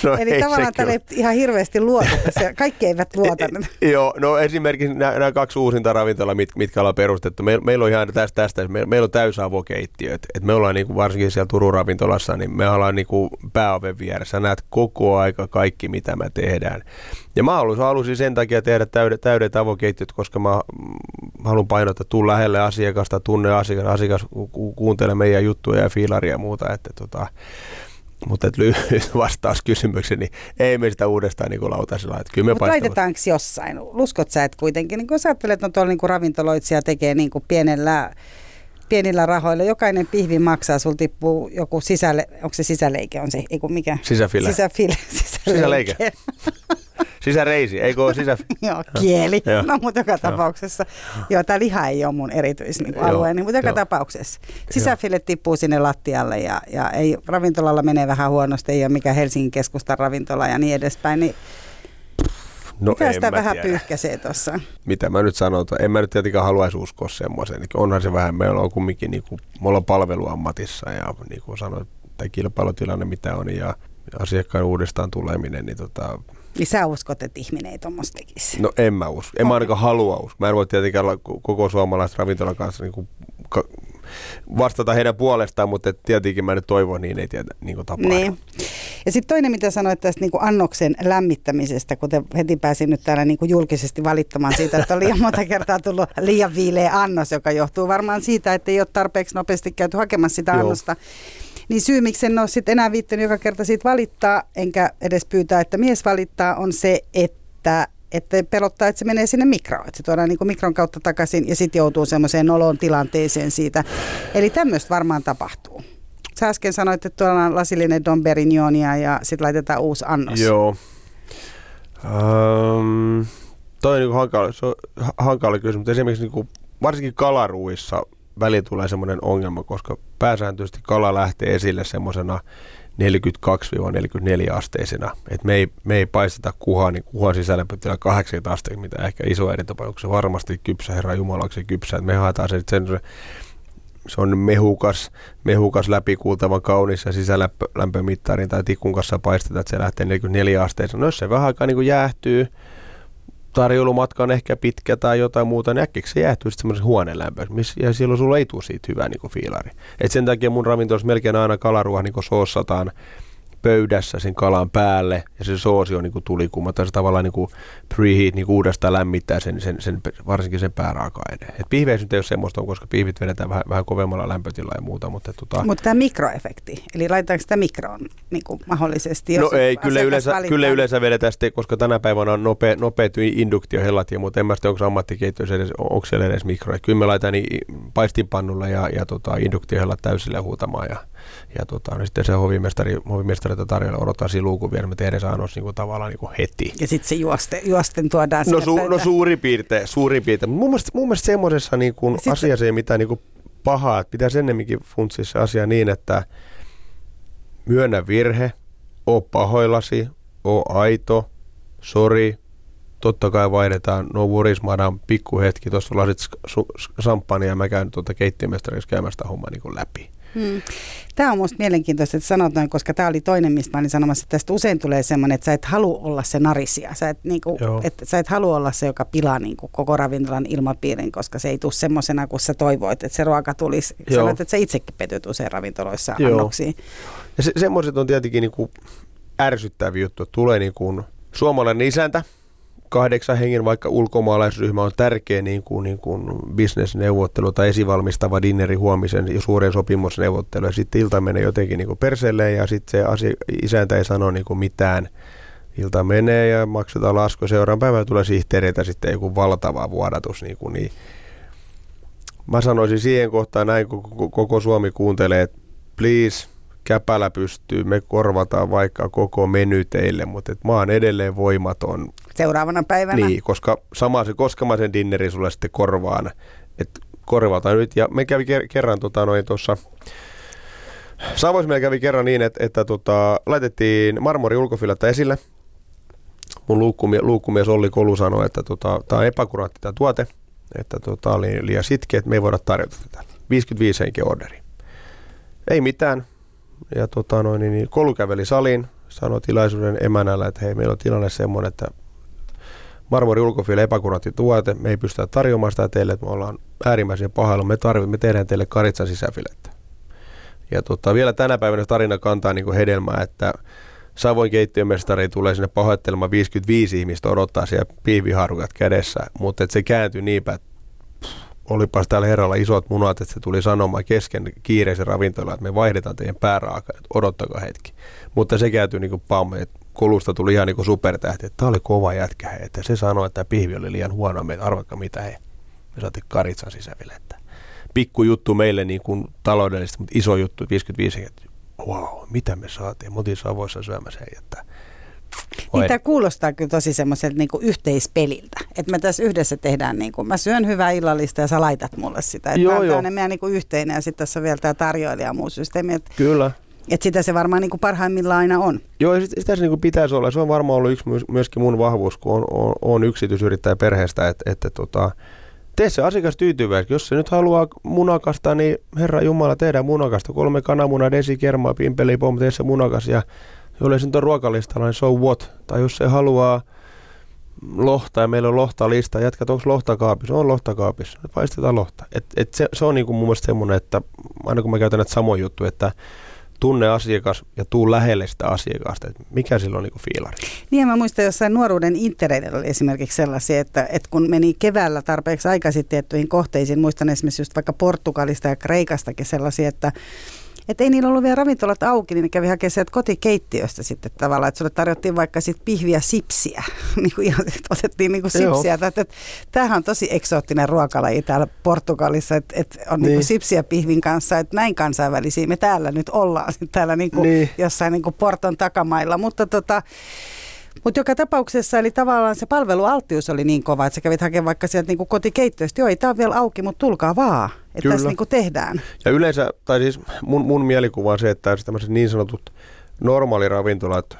No eli tavallaan täällä ei ihan hirveästi luoteta. Kaikki eivät luota. Joo, no esimerkiksi nämä, nämä kaksi uusinta ravintolaa, mit, mitkä ollaan perustettu. Meillä, meillä on ihan tästä, tästä meillä, meillä on täysavokeittiö. Et, et me ollaan niinku, varsinkin siellä Turun ravintolassa, niin me ollaan niinku pääoven vieressä. Näet koko aika kaikki, mitä me tehdään. Ja mä halusin, halusin sen takia tehdä täydet, täydet avokeittiöt, koska mä haluan painottaa, tuu lähelle asiakasta, tunne asiakas, asiakas kuuntele meidän juttuja ja fiilaria ja muuta. Että tota... Mutta lyhyt vastaus kysymykseen, niin ei me sitä uudestaan niin lautasilla. Mutta laitetaanko jossain? Luskot sä, että kuitenkin, niin kun sä ajattelet, että no tuolla niin ravintoloitsija tekee niin pienellä, pienillä rahoilla, jokainen pihvi maksaa, sulla tippuu joku sisälle, onko se sisäleike, on se, eiku mikä? Sisäfile. Sisäfile, sisäleike. Sisäleike. Sisäreisi, eikö ole sisä... Joo, kieli. No, mutta joka tapauksessa. Joo, tämä liha ei ole mun erityisalueeni, niin, mutta joka tapauksessa. Sisäfile tippuu sinne lattialle ja, ja ei, ravintolalla menee vähän huonosti, ei ole mikään Helsingin keskustan ravintola ja niin edespäin. Niin no mitä sitä vähän pyyhkäsee tuossa? Mitä mä nyt sanon, en mä nyt tietenkään haluaisi uskoa semmoiseen. Onhan se vähän, meillä on kumminkin, niin kuin, me ollaan palveluammatissa ja niin kuin sanoin, tämä kilpailutilanne mitä on ja asiakkaan uudestaan tuleminen, niin tota... Niin sä uskot, että ihminen ei tuommoista tekisi? No en mä usko. En mä ainakaan halua usko. Mä en voi tietenkään olla koko suomalaisen ravintolan kanssa niin kuin vastata heidän puolestaan, mutta tietenkin mä nyt toivon, niin ei tietä niin tapahdu. Niin. Ja sitten toinen, mitä sanoit tästä niin kuin annoksen lämmittämisestä, kuten heti pääsin nyt täällä niin kuin julkisesti valittamaan siitä, että on liian monta kertaa tullut liian viileä annos, joka johtuu varmaan siitä, että ei ole tarpeeksi nopeasti käyty hakemassa sitä annosta. Joo. Niin syy, miksi en ole sitten enää viittänyt joka kerta siitä valittaa, enkä edes pyytää, että mies valittaa, on se, että, että pelottaa, että se menee sinne mikroon. Että se tuodaan niin kuin mikron kautta takaisin ja sitten joutuu semmoiseen noloon tilanteeseen siitä. Eli tämmöistä varmaan tapahtuu. Sä äsken sanoit, että tuolla on lasillinen Dom Berignonia ja sitten laitetaan uusi annos. Joo. Um, toi on niin kuin hankala, se on hankala kysymys, mutta esimerkiksi niin kuin, varsinkin kalaruissa väliin tulee semmoinen ongelma, koska pääsääntöisesti kala lähtee esille semmoisena neljäkymmentäkaksi neljäkymmentäneljä asteisena. Et me ei, me ei paisteta kuhaa, niin kuhan sisällä pitää kahdeksankymmentä asteita, mitä ehkä isoäidin tapauksessa varmasti kypsä, herra jumalaksi kypsä. Et me haetaan se, sen se on mehukas, mehukas läpikuultavan kaunis ja sisälämpömittarin tai tikun kanssa paistetaan, että se lähtee neljäkymmentäneljä asteeseen. No jos se vähän aikaa niin kuin jäähtyy, tarjoulumatka on ehkä pitkä tai jotain muuta, niin äkkiä se jäähtyy sitten semmoisen huoneenlämpöön. Ja silloin sulla ei tule siitä hyvä niin kuin fiilari. Et sen takia mun ravintolassa melkein aina kalaruoha niin kuin soossataan pöydässä sen kalan päälle ja se soosi on niinku tulikumma tai se tavallaan niinku preheat niinku uudestaan lämmittää sen, sen, sen, varsinkin sen pääraaka-aineen. Et pihveissä nyt ei ole semmoista, koska pihvit vedetään vähän, vähän kovemmalla lämpötilalla ja muuta. Mutta tota... Mut tämä mikroefekti, eli laitetaanko sitä mikroon niinku mahdollisesti? No ei, kyllä yleensä, kyllä yleensä vedetään sitten, koska tänä päivänä on nopea, nopeat induktiohellat ja muuta. En mä sitten, onko ammattikeittiössä edes, onko siellä edes mikroja. Kyllä me laitetaan niin paistinpannulla ja, ja tota, induktiohellat täysillä huutamaan ja, ja tota, no sitten se hovimestari, hovimestari tarjolla odotaan siinä luukun vielä, me tehdään se annos niin kuin, tavallaan niin kuin heti. Ja sitten se juoste, juosten tuodaan no, su, no suurin piirtein, suurin piirtein. Mun mielestä, mun mielestä semmoisessa niin kuin asiassa ei mitään niin kuin pahaa, että pitäisi ennemminkin funtsia se asia niin, että myönnä virhe, oo pahoillasi, oo aito, sori, totta kai vaihdetaan, no worries, mä annan pikkuhetki, tuossa lasit samppania ja mä käyn tuota keittiömestariksi käymästä hommaa niin kuin läpi. Hmm. Tämä on musta mielenkiintoista, että sanotaan, koska tämä oli toinen, mistä mä olin sanomassa, että tästä usein tulee semmoinen, että sä et halua olla se narisija. Sä et, niinku, että sä et halua olla se, joka pilaa niinku koko ravintolan ilmapiirin, koska se ei tule semmoisena, kun sä toivoit, että se ruoka tulisi. Joo. Sanoit, että sä itsekin petyt usein ravintoloissa Joo. annoksiin. Ja se, semmoiset on tietenkin niinku ärsyttäviä juttuja. Tulee niinku suomalainen isäntä, kahdeksan hengen vaikka ulkomaalaisryhmä on tärkeä niin kuin, niin kuin businessneuvottelu tai esivalmistava dinneri huomisen ja suuren sopimusneuvottelu. Ja sitten ilta menee jotenkin niin kuin perseelle ja sitten se asia, isäntä ei sano niin kuin mitään. Ilta menee ja maksetaan lasku. Seuraan päivänä tulee sihteereitä sitten joku valtava vuodatus. Niin kuin, niin. Mä sanoisin siihen kohtaan näin, kun koko Suomi kuuntelee, että please, käpälä pystyy, me korvataan vaikka koko meny teille, mutta et mä oon edelleen voimaton. Seuraavana päivänä. Niin, koska sama se koskamaisen dinneri sulle sitten korvaan, että korvataan nyt. Ja me kävi ker- kerran tota, noin tuossa, Savoissa meillä kävi kerran niin, että, että tota, laitettiin marmori ulkofiletta esille. Mun luukkumie- luukkumies Olli Kolu sanoi, että tota, tää on epäkurantti tää tuote, että tota, oli liian sitkeä, että me ei voida tarjota tätä. viisikymmentäviisi henkeä orderi. Ei mitään. Ja tota noin, niin Kolu käveli saliin, sanoi tilaisuuden emänällä, että hei, meillä on tilanne semmoinen, että marmori ulkofile epäkurantti tuote, me ei pystytä tarjoamaan sitä teille, että me ollaan äärimmäisen pahoilla, me tarvitsemme, me tehdään teille karitsan sisäfilettä. Ja tota, vielä tänä päivänä tarina kantaa niin kuin hedelmää, että Savon keittiömestari tulee sinne pahoittelemaan viisikymmentäviisi ihmistä odottaa siellä piiviharukat kädessä, mutta se kääntyi niinpä, että olipas täällä herralla isot munat, että se tuli sanomaan kesken kiireisen ravintolaan, että me vaihdetaan teidän pääraaka, että odottakaa hetki. Mutta se käytyi niin kuin pam, että Kolusta tuli ihan niin kuin supertähti, että tämä oli kova jätkä, he, että se sanoi, että tämä pihvi oli liian huono, meitä arvakka mitä he. Me saatiin karitsan sisäfilettä. Pikku juttu meille niin kuin taloudellisesti, mutta iso juttu, viisikymmentäviisi, että wow, mitä me saatiin, me oltiin Savoissa syömässä heitä. Niin tämä kuulostaa kyllä tosi semmoiselta niinku yhteispeliltä, että me tässä yhdessä tehdään, niinku, mä syön hyvää illallista ja sä laitat mulle sitä. Että tämä on tämmöinen meidän niinku yhteinen ja sitten tässä on vielä tämä tarjoilija ja muu systeemi. Et, kyllä. Että sitä se varmaan niinku parhaimmillaan aina on. Joo, sitä, sitä se niinku pitäisi olla. Se on varmaan ollut yksi myöskin mun vahvuus, kun on, on, on yksityisyrittäjä perheestä, että et, tota, tee se asiakas tyytyväiseksi. Jos se nyt haluaa munakasta, niin herra Jumala, tehdään munakasta. Kolme kananmunaa, desi, kermaa, pimpeli, pom, tee se munakas ja... Jolle se nyt on ruokalistalla, niin so what? Tai jos se haluaa lohta ja meillä on lohtalista, jatkat, onko lohtakaapissa? On lohtakaapissa. Paistetaan lohta. Et, et se, se on niin kuin mun mielestä semmoinen, että aina kun mä käytän näitä samoja juttuja, että tunne asiakas ja tuu lähelle sitä asiakasta, että mikä sillä on niin kuin fiilari. Niin mä muistan jossain nuoruuden intereillä oli esimerkiksi sellaisia, että, että kun meni keväällä tarpeeksi aikaisin tiettyihin kohteisiin, muistan esimerkiksi just vaikka Portugalista ja Kreikastakin sellaisia, että että ei niillä ollut vielä ravintolat auki, niin ne kävi hakemaan sieltä kotikeittiöstä sitten tavallaan, että sulle tarjottiin vaikka sit pihviä sipsiä, niin kuin ihan, että otettiin niin kuin sipsiä. Tämähän on tosi eksoottinen ruokalaji täällä Portugalissa, että et on niin. Niin kuin sipsiä pihvin kanssa, että näin kansainvälisiä me täällä nyt ollaan, täällä niin kuin niin. jossain niin kuin Porton takamailla, mutta tota... Mutta joka tapauksessa, eli tavallaan se palvelualttius oli niin kova, että sä kävit hakemaan vaikka sieltä niinku kotikeittiöstä, joo ei tää on vielä auki, mutta tulkaa vaan, että tässä niinku tehdään. Ja yleensä, tai siis mun, mun mielikuva on se, että tämmöiset niin sanotut normaaliravintolat,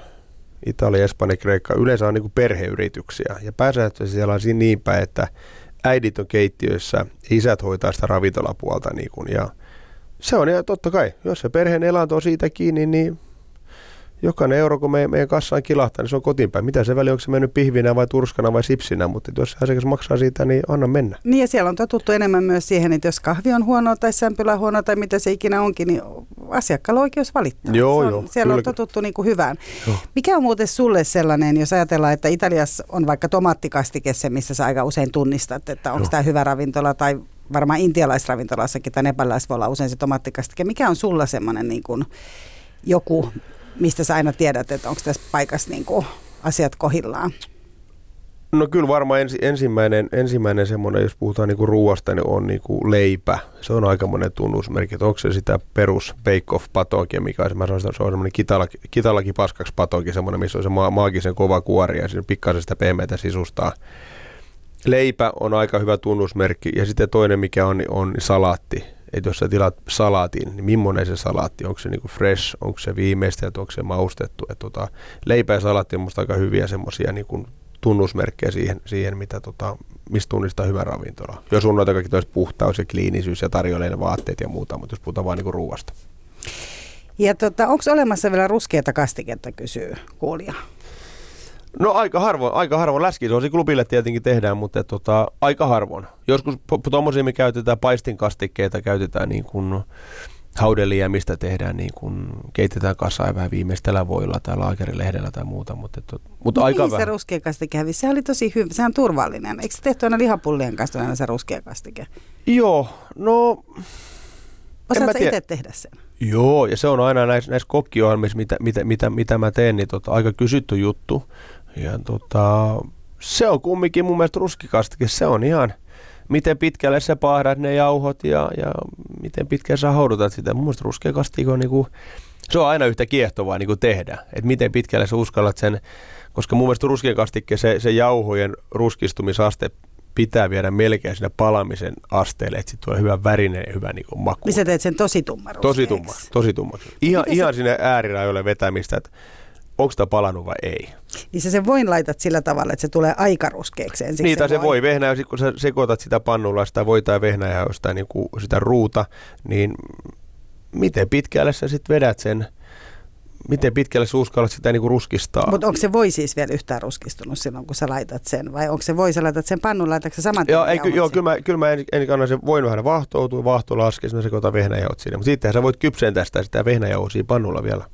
Italia, Espanja, Kreikka, yleensä on niinku perheyrityksiä. Ja pääsääntöisesti siellä on siinä niin päin, että äidit on keittiöissä, isät hoitaa sitä ravintolapuolta niinku, ja Se on, ja totta kai, jos se perheen elanto on siitä kiinni, niin jokainen euro, kun me, meidän kassaan kilahtaa, niin se on kotiinpäin. Mitä se väli, onko se mennyt pihvinä vai turskana vai sipsinä, mutta jos asiakas maksaa siitä, niin anna mennä. Niin, ja siellä on totuttu enemmän myös siihen, että jos kahvi on huonoa tai sämpylä huonoa tai mitä se ikinä onkin, niin asiakkaalla on oikeus valittaa. Joo, on, joo, siellä kyllä. on totuttu niin kuin hyvään. Joo. Mikä on muuten sulle sellainen, jos ajatellaan, että Italiassa on vaikka tomaattikastike se, missä sä aika usein tunnistat, että onko tämä hyvä ravintola tai varmaan intialaisravintolassakin tai nepalais voi olla usein se tomaattikastike. Mikä on sulla semmoinen niin kuin joku, mistä sä aina tiedät, että onko tässä paikassa niin kuin asiat kohillaan? No kyllä varmaan ensi, ensimmäinen, ensimmäinen semmoinen, jos puhutaan niin kuin ruoasta, niin on niin kuin leipä. Se on aikamoinen tunnusmerkki, että onko se sitä perus bake-off-patonkia, mikä on, mä sanon, se on semmoinen kitalaki, kitalaki paskaksi patonki, semmoinen, missä on se ma- maagisen kova kuori ja siinä pikkasen sitä pehmeätä sisustaa. Leipä on aika hyvä tunnusmerkki, ja sitten toinen mikä on, on salaatti. Että jos sä tilaat salaatin, niin millainen se salaatti, onko se niinku fresh, onko se viimeistelty, onko se maustettu. Et tota, leipä ja salaatti on musta aika hyviä semmoisia niinku tunnusmerkkejä siihen, siihen mitä tota, mistä tunnistaa hyvä ravintola. Jos on noita kaikki toiset puhtaus ja kliinisyys ja tarjoilijana vaatteet ja muuta, mutta jos puhutaan vaan niinku ruuasta. Ja tota, onko olemassa vielä ruskeata kastiketta, kysyy kuulija. No aika harvoin, aika harvoin. Läskisoosi klubille tietenkin tehdään, mutta tota, aika harvoin. Joskus tuommoisia me käytetään paistinkastikkeita, käytetään niin kuin haudelia, mistä tehdaan niin kuin keitetään kasaan vähän viimeistellä voilla tai laakerilehdellä tai muuta. Mutta, et, mutta no, aika vähän. Se ruskea kastike hävisi? Se oli tosi hyvä, sehän on turvallinen. Eikö se tehty aina lihapullien kanssa aina se ruskea kastike? Joo, no... Osaatko itse tehdä sen? Joo, ja se on aina näissä, näissä kokkiohjelmissa, mitä, mitä, mitä, mitä mä teen, niin tota, aika kysytty juttu. Ja tota, se on kumminkin mun mielestä ruskikastikin, se on ihan, miten pitkälle sä paahdat ne jauhot ja, ja miten pitkälle sä haudutat sitä. Mun mielestä ruskikastikki on, niinku, se on aina yhtä kiehtovaa niinku tehdä, että miten pitkälle sä uskallat sen, koska mun mielestä ruskikastikki se, se jauhojen ruskistumisaste pitää viedä melkein sinne palamisen asteelle, että sitten tulee hyvä värinen ja hyvä niinku maku. Niin sä teet sen tosi tumman ruskeaksi? Tosi tumma, tosi tumma. Ihan, ihan se... sinne äärirajoille vetämistä, että onko tämä palannut vai ei. Niin sä sen voin laitat sillä tavalla, että se tulee aika ruskeaksi ensiksi. Niitä se voi, voi vehnää, ja sitten kun sä sekoitat sitä pannulla, sitä voita ja vehnää ja jostain niin kuin sitä ruuta, niin miten pitkälle sä sitten vedät sen, miten pitkälle sä uskallat sitä niin kuin ruskistaa. Mutta onko se voi siis vielä yhtään ruskistunut silloin, kun sä laitat sen, vai onko se voi, sä laitat sen pannun, laitatko sä saman tien? Joo, ei, joo kyllä mä, kyllä mä en, en kannan sen voin vähän vahtoutua, vahto laskee, sen mä sekoitan vehnäjauhot siinä. Mutta sittenhän sä voit kypsentää sitä, sitä vehnäjauhoa siinä pannulla vielä.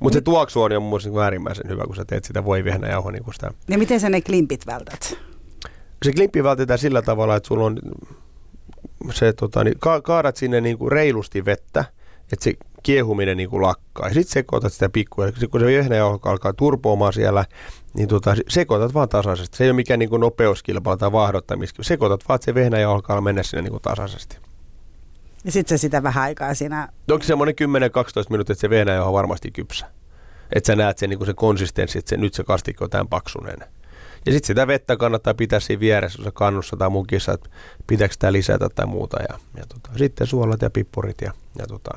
Mutta se tuoksu on jo mun mielestä äärimmäisen hyvä, kun sä teet sitä voivihnäjauhoa. Niin sitä. Ja miten sä ne klimpit vältät? Se klimppi vältetään sillä tavalla, että sulla on se, tota, niin, ka- kaadat sinne niinku reilusti vettä, että se kiehuminen niinku lakkaa. Ja sit sekoitat sitä pikkuja. Kun se vehnäjauho alkaa turpoamaan siellä, niin tota, sekoitat vaan tasaisesti. Se ei ole mikään niinku nopeuskilpailu tai vaahdottamiskilpailu. Sekoitat vaan, että se vehnäjauho alkaa mennä sinne niinku tasaisesti. Ja sitten se sitä vähän aikaa siinä... Onko semmoinen kymmenen kaksitoista minuuttia, että se vehnäjauho on varmasti kypsä? Että sä näet sen, niin se konsistenssi, että se, nyt se kastikko on tämän paksunen. Ja sitten sitä vettä kannattaa pitää siinä vieressä, kannussa tai mukissa, että pitääkö sitä lisätä tai muuta. Ja, ja tota, sitten suolat ja pippurit ja, ja tota,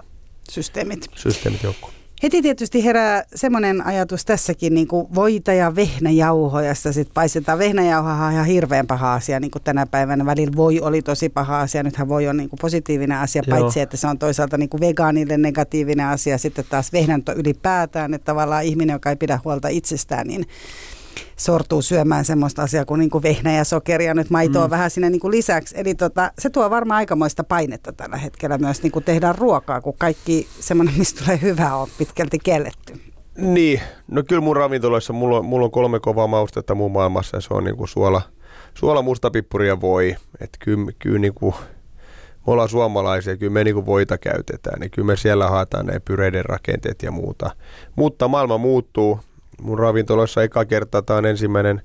systeemit. Systeemit joukkoon. Heti tietysti herää semmoinen ajatus tässäkin, niin kuin voita ja vehnäjauho, ja sitä sitten paistetaan. Vehnäjauha on ihan hirveän paha asia, niin kuin tänä päivänä välillä voi oli tosi paha asia. Nythän voi on niin kuin positiivinen asia, Joo. paitsi että se on toisaalta niin kuin vegaanille negatiivinen asia. Sitten taas vehnänto ylipäätään, että tavallaan ihminen, joka ei pidä huolta itsestään, niin sortuu syömään semmoista asiaa kuin, niin kuin vehnä ja sokeria, nyt maitoa mm. vähän sinne niin kuin lisäksi. Eli tota, se tuo varmaan aikamoista painetta tällä hetkellä myös niin kuin tehdään ruokaa, kun kaikki semmoinen, mistä tulee hyvää, on pitkälti kielletty. Niin, no kyllä mun ravintoloissa, mulla on, mulla on kolme kovaa maustetta mun maailmassa, ja se on niin kuin suola, suola, mustapippuri ja voi. Että kyllä, kyllä niin kuin, me ollaan suomalaisia, kyllä me niin kuin voita käytetään, niin kyllä me siellä haetaan ne pyreiden rakenteet ja muuta. Mutta maailma muuttuu. Mun ravintoloissa eka kertaa, tämä on ensimmäinen,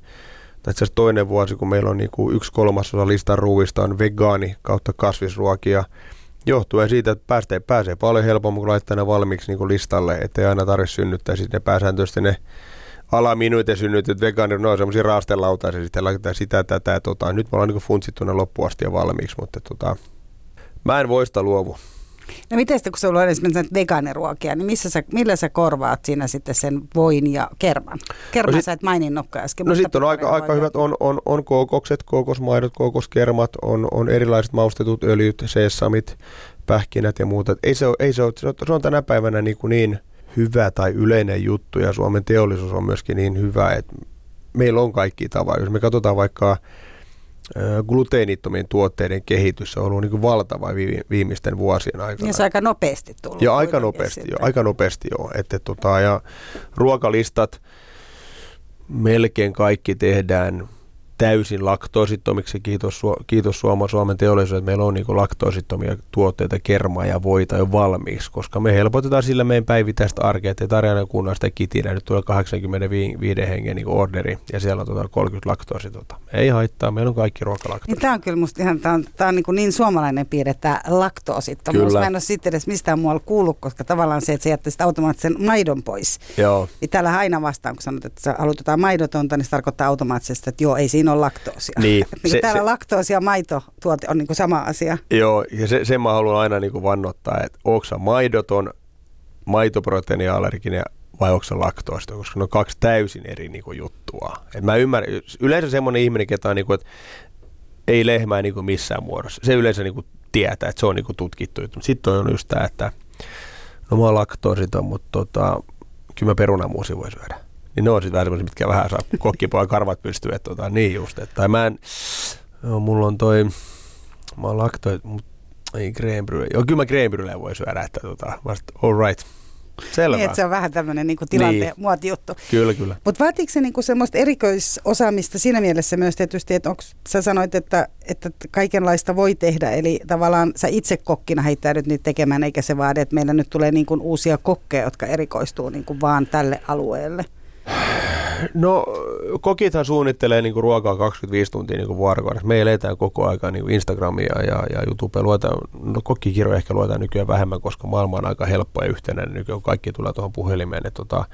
tai itse asiassa toinen vuosi, kun meillä on niinku yksi kolmasosa listan ruuista on vegaani kautta kasvisruokia. Johtuen siitä, että pääsee, pääsee paljon helpommin, kun laittaa ne valmiiksi niinku listalle, ettei aina tarvitse synnyttää. Sitten ne pääsääntöisesti ne alaminuiten synnytyt vegaanit, ne on semmoisia raastelautaa, ja sitten laitetaan sitä, tätä, tota. Nyt me ollaan niinku funtsittu ne loppuun asti ja valmiiksi, mutta tota, mä en voista luovu. No miten sitten, kun sulla on esimerkiksi vegaaniruokia, niin missä sä, millä sä korvaat siinä sitten sen voin ja kerman? Kerman no sit, sä et maininnutkaan äsken. No sitten on aika, aika hyvät, on, on, on kookokset, kookosmaidot, kookoskermat, on, on erilaiset maustetut öljyt, sesamit, pähkinät ja muuta. Ei se, ole, ei se, ole, se on tänä päivänä niin, kuin niin hyvä tai yleinen juttu, ja Suomen teollisuus on myöskin niin hyvä, että meillä on kaikki tavaraa. Jos me katsotaan vaikka gluteenittomien tuotteiden kehitys on ollut niin kuin valtava viimeisten vuosien aikana. Ja se on aika nopeasti tullut. Ja aika nopeasti jo, aika nopeasti jo. Että tota, ja ruokalistat melkein kaikki tehdään täysin laktoosittomiksi. Kiitos, kiitos Suoma, Suomen teollisuudelle, että meillä on niin kuin laktoosittomia tuotteita, kermaa ja voita jo valmiiksi, koska me helpotetaan sillä meidän päivittäistä arkea, ettei tarjana kunnan sitä kitinä. Nyt tulee kahdeksankymmentäviisi hengen niin kuin orderi ja siellä on tuota kolmekymmentä laktoositonta. Ei haittaa, meillä on kaikki ruokalaktoosittomia. Tämä on kyllä musta ihan, tämä on, tämä on niin, niin suomalainen piirre, tämä laktoosittomuus. Mä en ole sitten edes mistään muualla kuullut, koska tavallaan se, että se jättäisi automaattisen maidon pois. Joo. Ja täällä aina vastaan, kun sanot, että haluat jotain maidotonta, niin se tarkoittaa automaattisesti, että joo, ei siinä on laktoosia. Niin, se, täällä se, laktoosi ja maitotuote on niin kuin sama asia. Joo, ja se, sen mä haluan aina niin kuin vannottaa, että onko sä maidoton, maitoproteiiniallerginen vai onko sä laktoosta, koska ne on kaksi täysin eri niin kuin juttua. Et mä ymmärrän, yleensä semmoinen ihminen, ketä on, niin kuin, että ei lehmää niin kuin missään muodossa. Se yleensä niin kuin tietää, että se on niin kuin tutkittu. Sitten on just tämä, että no mä oon laktoositon, mutta tota, kyllä mä perunamuusi voi syödä. Niin ne on sitten vähän semmoisia, mitkä vähän saa kokkipojan karvat pystyy, että otetaan niin just. Että, tai mä en, joo, mulla on toi, mä oon laktoi, mutta ei greenbrylä. Joo, kyllä mä greenbrylä voi syödä, että tota, vasta all right. Selvä. Niin, että se on vähän tämmöinen niinku tilanteen niin muotijuttu. Kyllä, kyllä. Mutta vaatiiko se niinku semmoista erikoisosaamista siinä mielessä myös tietysti, että onko, sä sanoit, että, että kaikenlaista voi tehdä, eli tavallaan sä itse kokkina heittäydyt niitä tekemään, eikä se vaadi, että meillä nyt tulee niinku uusia kokkeja, jotka erikoistuu niinku vaan tälle alueelle. No kokithan suunnittelee niinku ruokaa kaksikymmentäviisi tuntia niinku vuorokaudessa. Me eletään koko ajan niinku Instagramia ja, ja YouTubea. Luetaan, no kokkikirjoja ehkä luetaan nykyään vähemmän, koska maailma on aika helppo ja yhtenäinen. Nykyään kaikki tulee tuohon puhelimeen. Et, tota,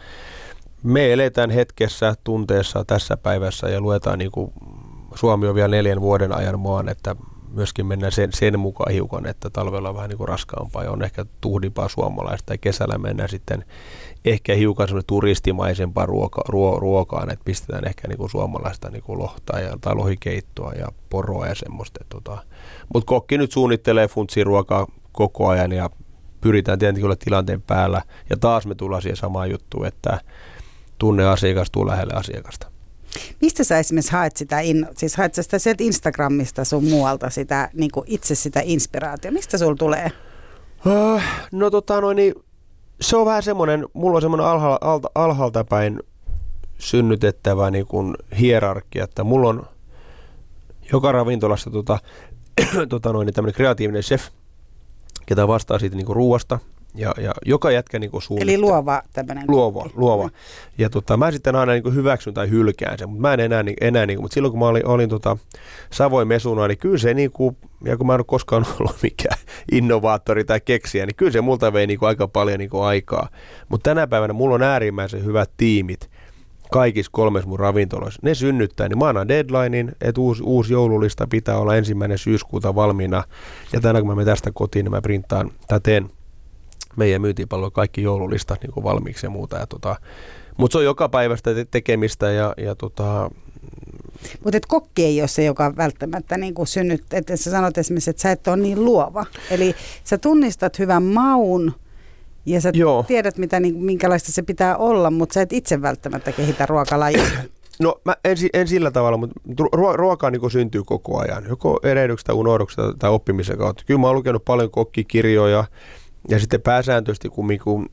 me eletään hetkessä, tunteessa, tässä päivässä ja luetaan, niinku, Suomi on vielä neljän vuoden ajan maan, että myöskin mennään sen, sen mukaan hiukan, että talvella on vähän niinku raskaampaa ja on ehkä tuhdimpaa suomalaista ja kesällä mennään sitten ehkä hiukan semmoinen turistimaisempaa ruoka, ruo, ruokaan, että pistetään ehkä niinku suomalaista niinku lohtaa ja, tai lohikeittoa ja poroa ja semmoista. Tota. Mutta kokki nyt suunnittelee funtsia ruokaa koko ajan ja pyritään tietenkin olla tilanteen päällä. Ja taas me tullaan siihen samaan juttuun, että tunne asiakas, tuu lähelle asiakasta. Mistä sä esimerkiksi haet sitä, in, siis haet sä sitä sieltä Instagramista sun muualta sitä, niinku itse sitä inspiraatiota? Mistä sulla tulee? No tota noin niin. Se on vähän semmoinen, mulla on semmoinen alha, alta, alhaalta päin synnytettävä niin kuin hierarkia, että mulla on joka ravintolassa tota, tota noin, tämmöinen kreatiivinen chef, ketä vastaa siitä niin kuin ruuasta ja, ja joka jätkä niin kuin suunnittaa. Eli luova tämmöinen. Luova, luova. Ja tota, mä sitten aina niin kuin hyväksyn tai hylkään sen, mutta mä en enää, enää niin kuin, mutta silloin kun mä olin, olin tota Savoin mesuna, niin kyllä se niin kuin, ja kun mä en ole koskaan ollut mikään innovaattori tai keksijä, niin kyllä se multa vei niinku aika paljon niinku aikaa. Mutta tänä päivänä mulla on äärimmäisen hyvät tiimit kaikissa kolmessa mun ravintoloissa. Ne synnyttää, niin mä annan deadlinein, että uusi, uusi joululista pitää olla ensimmäinen syyskuuta valmiina. Ja tänä kun mä menen tästä kotiin, niin mä printtaan tai teen meidän myyntipalveluun kaikki joululistat niinku valmiiksi ja muuta. Tota, mutta se on joka päivästä te- tekemistä ja, ja tota... Mutta kokki ei ole se, joka välttämättä niin kuin synnyt, että sä sanot esimerkiksi, että sä et ole niin luova. Eli sä tunnistat hyvän maun ja sä Joo. tiedät, mitä, niin, minkälaista se pitää olla, mutta sä et itse välttämättä kehitä ruokalajia. No mä en, en sillä tavalla, mutta ruokaa niin kuin syntyy koko ajan, joko erehdyksistä, unohduksista tai oppimisen kautta. Kyllä mä oon lukenut paljon kokkikirjoja ja sitten pääsääntöisesti kun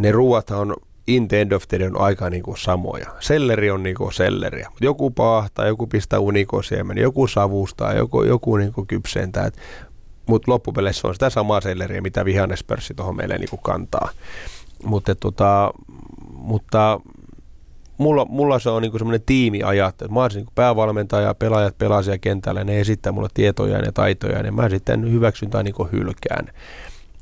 ne ruoathan on... in the end of the day on aika niinku samoja. Selleri on niinku selleriä. Joku paahtaa, joku pistää unikosiemen, joku savustaa, joku, joku niinku kypsentää. Mutta loppupeleissä on sitä samaa selleriä, mitä vihannespörssi tuohon meille niinku kantaa. Mut et tota, mutta mulla, mulla se on niinku semmoinen tiimiajattelu. Mä oon niinku päävalmentaja, pelaajat pelaa siellä kentällä, ne esittää mulle tietoja ja taitoja, niin mä sitten hyväksyn tai niinku hylkään.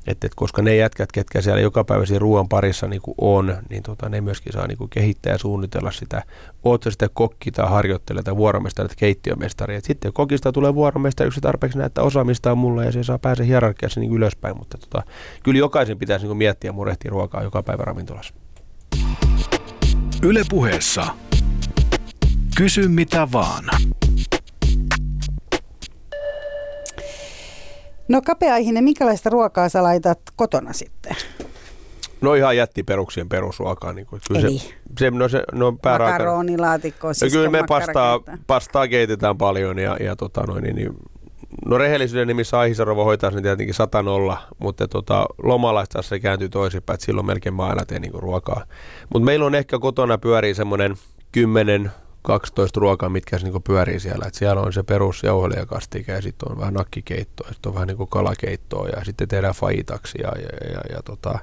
Et, et koska ne jätkät, ketkä siellä joka päivä siinä ruoan parissa niinku on, niin tota, ne myöskin saa niinku kehittää ja suunnitella sitä. Oot sä sitä kokki tai harjoittelija tai vuoromestari tai keittiömestari. Et sitten kokista tulee vuoromestari, yksi tarpeeksi näyttää osaamistaan mulle ja se saa pääse hierarkiassa niinku ylöspäin. Mutta tota, kyllä jokaisen pitäisi niinku miettiä ja murehtia ruokaa joka päivä ravintolassa. Yle puheessa. Kysy mitä vaan. No Kape Aihinen, minkälaista ruokaa sä laitat kotona sitten? No ihan jättiperuksien perusruokaa. Niin Eli? Se, se, no se, no makaronilaatikko, sisko, no, kyllä me pastaa, pastaa keitetään paljon ja, ja tota noin niin, niin no rehellisyyden nimissä Aihisarova hoitaa sen tietenkin sata nolla, mutta tota, lomalaista se kääntyy toisinpäin, että silloin melkein mä aina teen niinku ruokaa. Mutta meillä on ehkä kotona pyörii semmoinen kymmenen kaksitoista ruokaa, mitkä se niinku pyörii siellä. Et siellä on se perus jauhelijakastike ja sitten on vähän nakkikeittoa, sitten on vähän niinku kalakeittoa ja sitten tehdään fajitaksi. Ja, ja, ja, ja, tota,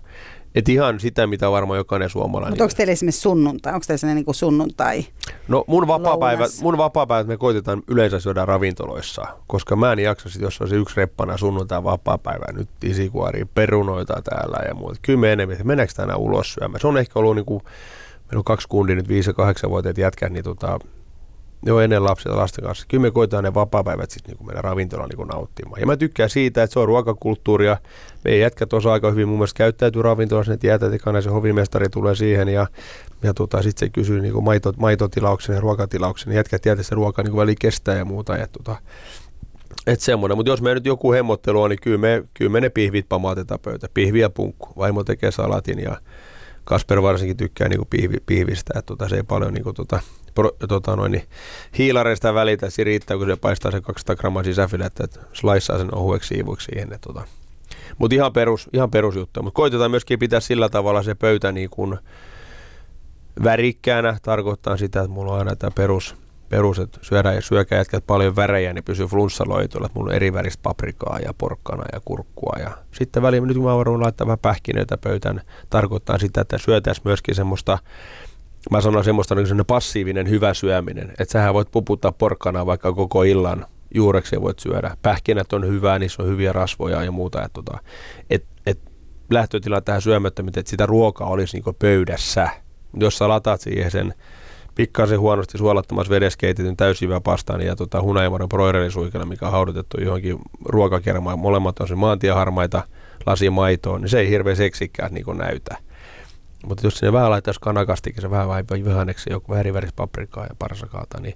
et ihan sitä, mitä varmaan jokainen suomalainen. Mutta onko teillä esimerkiksi sunnuntai? Onko teillä niinku sunnuntai? No mun vapaapäivät, mun vapaapäivät me koitetaan yleensä syödä ravintoloissa, koska mä en jaksa sit, jos olisi yksi reppana sunnuntai vapaapäivää, nyt isikuaria, perunoita täällä ja muuta. Kyllä me enemmän, että mennäänkö tänään ulos syömään? Se on ehkä ollut, niinku, meillä on kaksi kundia nyt viisi- ja kahdeksanvuotiaat jätkät, niin tota, jo ennen lapsia lasten kanssa. Kyllä me koitetaan ne vapaapäivät sitten niinku mennä ravintolaan niinku nauttimaan. Ja mä tykkään siitä, että se on ruokakulttuuria. Meidän jätkät osaa aika hyvin mun mielestä käyttäytyy ravintolassa, ne tietää, että se hovimestari tulee siihen ja, ja tota, sitten se kysyy niinku maito, maitotilauksen ja ruokatilauksen. Jätkät tietää, että se ruoka niinku väliin kestää ja muuta. Ja tota, et semmoinen. Mutta jos me nyt joku hemmottelu on, niin kyllä me, kyllä me ne pihvit pamaatetaan pöytä. Pihvi ja punkku. Vaimo tekee salatin ja Kasper varsinkin tykkää niinku pihvi, pihvistä. Et tota, se ei paljon niinku tota, pro, tota noin, hiilareista välitä. Siinä riittää, kun se paistaa sen kaksisataa grammaa sisäfilettä, että slaissaa sen ohueksi siivuiksi siihen. Tota. Mutta ihan, perus, ihan perusjuttu. Mutta koitetaan myöskin pitää sillä tavalla se pöytä niin kuin värikkäänä. Tarkoittaa sitä, että mulla on aina tämä perus, perus että syödään ja syökää jätkät paljon värejä, niin pysyy flunssaloitoilla. Että mulla on eri väristä paprikaa ja porkkana ja kurkkua. Ja sitten väliin, nyt kun mä varmaan laittaa vähän pähkinöitä pöytään, tarkoittaa sitä, että syötäisiin myöskin semmoista, mä sanon semmoista niin passiivinen hyvä syöminen. Että sähän voit puputtaa porkkanaa vaikka koko illan. Juureksia voit syödä. Pähkinät on hyvää, niissä on hyviä rasvoja ja muuta. Et tota, et, et lähtötila tähän syömättömyyteen, että sitä ruokaa olisi niinku pöydässä. Jos sä lataat siihen sen pikkasen huonosti suolattomassa vedessä keitetyn täysjyvän pastan ja tota, hunajamaron broilerisuikalla, mikä on haudutettu johonkin ruokakermaan, molemmat on se maantieharmaita lasimaitoon, niin se ei hirveän seksikään niinku näytä. Mutta jos sinne vähän laittaisi kanakastikin, se vähän vihanneksi joku vähän eriväris paprikaa ja parsakaata, niin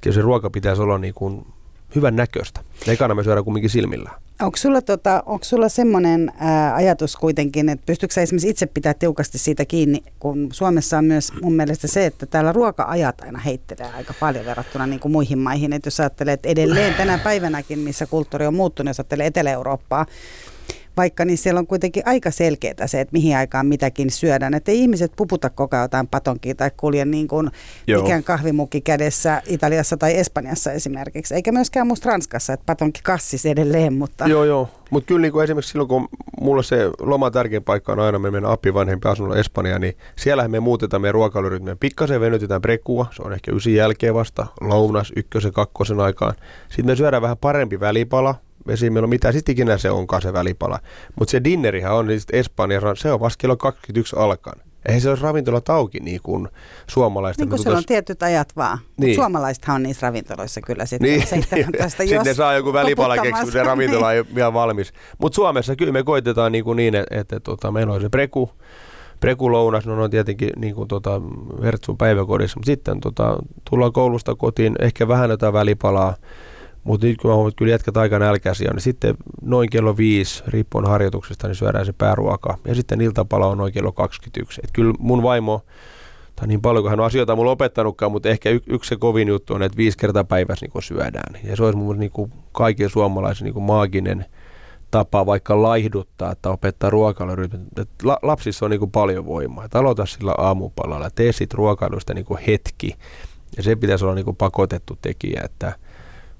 kyllä se ruoka pitäisi olla niin kuin hyvän näköistä. Ne kannata me syödään kumminkin silmillään. Onko sulla, tota, onko sulla semmoinen ää, ajatus kuitenkin, että pystytkö sä esimerkiksi itse pitää tiukasti siitä kiinni, kun Suomessa on myös mun mielestä se, että täällä ruoka-ajat aina heittelee aika paljon verrattuna niin kuin muihin maihin. Että jos ajattelee, että edelleen tänä päivänäkin, missä kulttuuri on muuttunut, jos ajattelee Etelä-Eurooppaa, vaikka niin siellä on kuitenkin aika selkeää se, että mihin aikaan mitäkin syödään. Että ei ihmiset puputa koko ajan jotain patonkia tai kulje niin kuin ikään kahvimukki kädessä Italiassa tai Espanjassa esimerkiksi. Eikä myöskään musta Ranskassa, että patonki kassis edelleen. Mutta joo, joo. Mutta kyllä niin kuin esimerkiksi silloin, kun mulla se loma tärkein paikka on aina, me mennään appi vanhempi asunnolla Espanjaan, niin siellähän me muutetaan meidän ruokailurytmiä. Pikkasen venytetään brekua, se on ehkä ysin jälkeen vasta, lounas, ykkösen, kakkosen aikaan. Sitten me syödään vähän parempi välipala. Esimerkiksi meillä on mitä sitten ikinä se onkaan se välipala. Mutta se dinnerihän on niin Espanjassa, se on vasta kello kaksikymmentäyksi alkaen. Eihän se olisi ravintolat auki niin kuin suomalaisten. Niin kuin siellä on tietyt ajat vaan. Niin. Suomalaistahan on niissä ravintoloissa kyllä sitten. Niin. Sitten ne saa joku välipala keksi, kun se ravintola niin. Ei ole vielä valmis. Mutta Suomessa kyllä me koitetaan niin, kuin niin että, että, että meillä on se preku. Prekulounas, no on tietenkin niin kuin tota, Hertsun päiväkodissa, mutta sitten tota, tullaan koulusta kotiin, ehkä vähän jotain välipalaa. Mutta nyt kun mä huomaan, että kyllä jätkät aika nälkäisiä, niin sitten noin kello viisi, riippuen harjoituksesta, niin syödään se pääruoka. Ja sitten iltapala on noin kello kaksikymmentäyksi. Et kyllä mun vaimo, tai niin paljon kuin hän on asioita mulla opettanutkaan, mutta ehkä y- yksi se kovin juttu on, että viisi kertaa päivässä niin syödään. Ja se olisi mun mielestä niin kaikille suomalaisille niin maaginen tapa vaikka laihduttaa tai opettaa ruokailurytmiä. La- lapsissa on niin paljon voimaa. Et aloita sillä aamupalalla, tee sit ruokailusta niin hetki. Ja se pitäisi olla niin pakotettu tekijä, että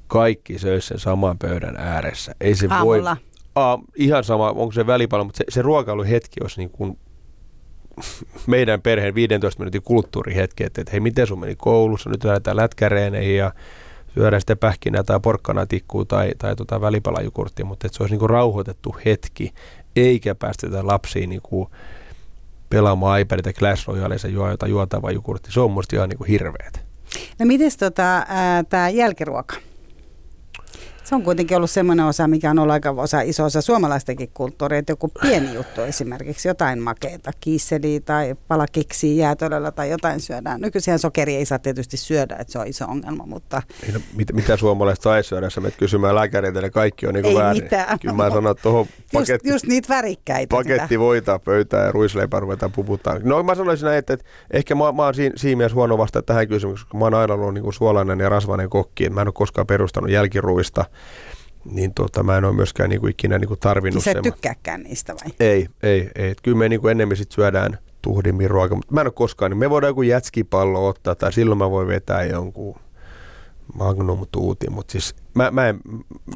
kaikki söisi sen saman pöydän ääressä. Ei se voi, a, ihan sama, onko se välipala, mutta se, se ruokailuhetki olisi niin kuin meidän perheen viidentoista minuutin kulttuurihetki, että, että hei, miten sun meni koulussa, nyt lähdetään lätkäreeneihin ja syödään sitten pähkinää tai porkkanatikkuu tai, tai tota välipalajukurttia, mutta että se olisi niin kuin rauhoitettu hetki, eikä päästetä lapsiin niin kuin pelaamaan iPadit ja Clash Royaleissa juo jotain juotavaa jukurttia. Se on musta ihan niin kuin hirveetä. No mites tota, äh, tää jälkiruoka? Se on kuitenkin ollut semmoinen osa, mikä on ollut aika osa iso osa suomalaistakin kulttuuria, että joku pieni juttu esimerkiksi, jotain makeita, kiisseliä tai palakeksiä jäätelöllä tai jotain syödään. Nykyisinhän sokeria ei saa tietysti syödä, että se on iso ongelma, mutta... Ei, no, mit, mitä suomalaiset saisi syödä? Sä menet kysymään lääkäreitä, ne kaikki on niin kuin väärin. Ei mitään. Kyllä mä sanon, että tuohon paketti... Just, just niitä värikkäitä. Paketti voitaa pöytään ja ruisleipää ruvetaan puputaan. No mä sanoisin näin, että, että ehkä mä, mä oon siinä, siinä mielessä huono vastata tähän kysymykseen, koska mä oon aina ollut niin kuin suolainen ja rasvainen kokki. Mä en ole koskaan perustanut jälkiruista. Niin tota, mä en ole myöskään niinku ikinä niinku tarvinnut sen. Sä et tykkääkään niistä vai? Ei, ei, ei. Kyllä me niinku ennemmin sit syödään tuhdimmin ruokaa, mutta mä en ole koskaan. Niin me voidaan joku jätskipallo ottaa tai silloin mä voin vetää jonkun magnum-tuutin, mutta siis mä, mä, en,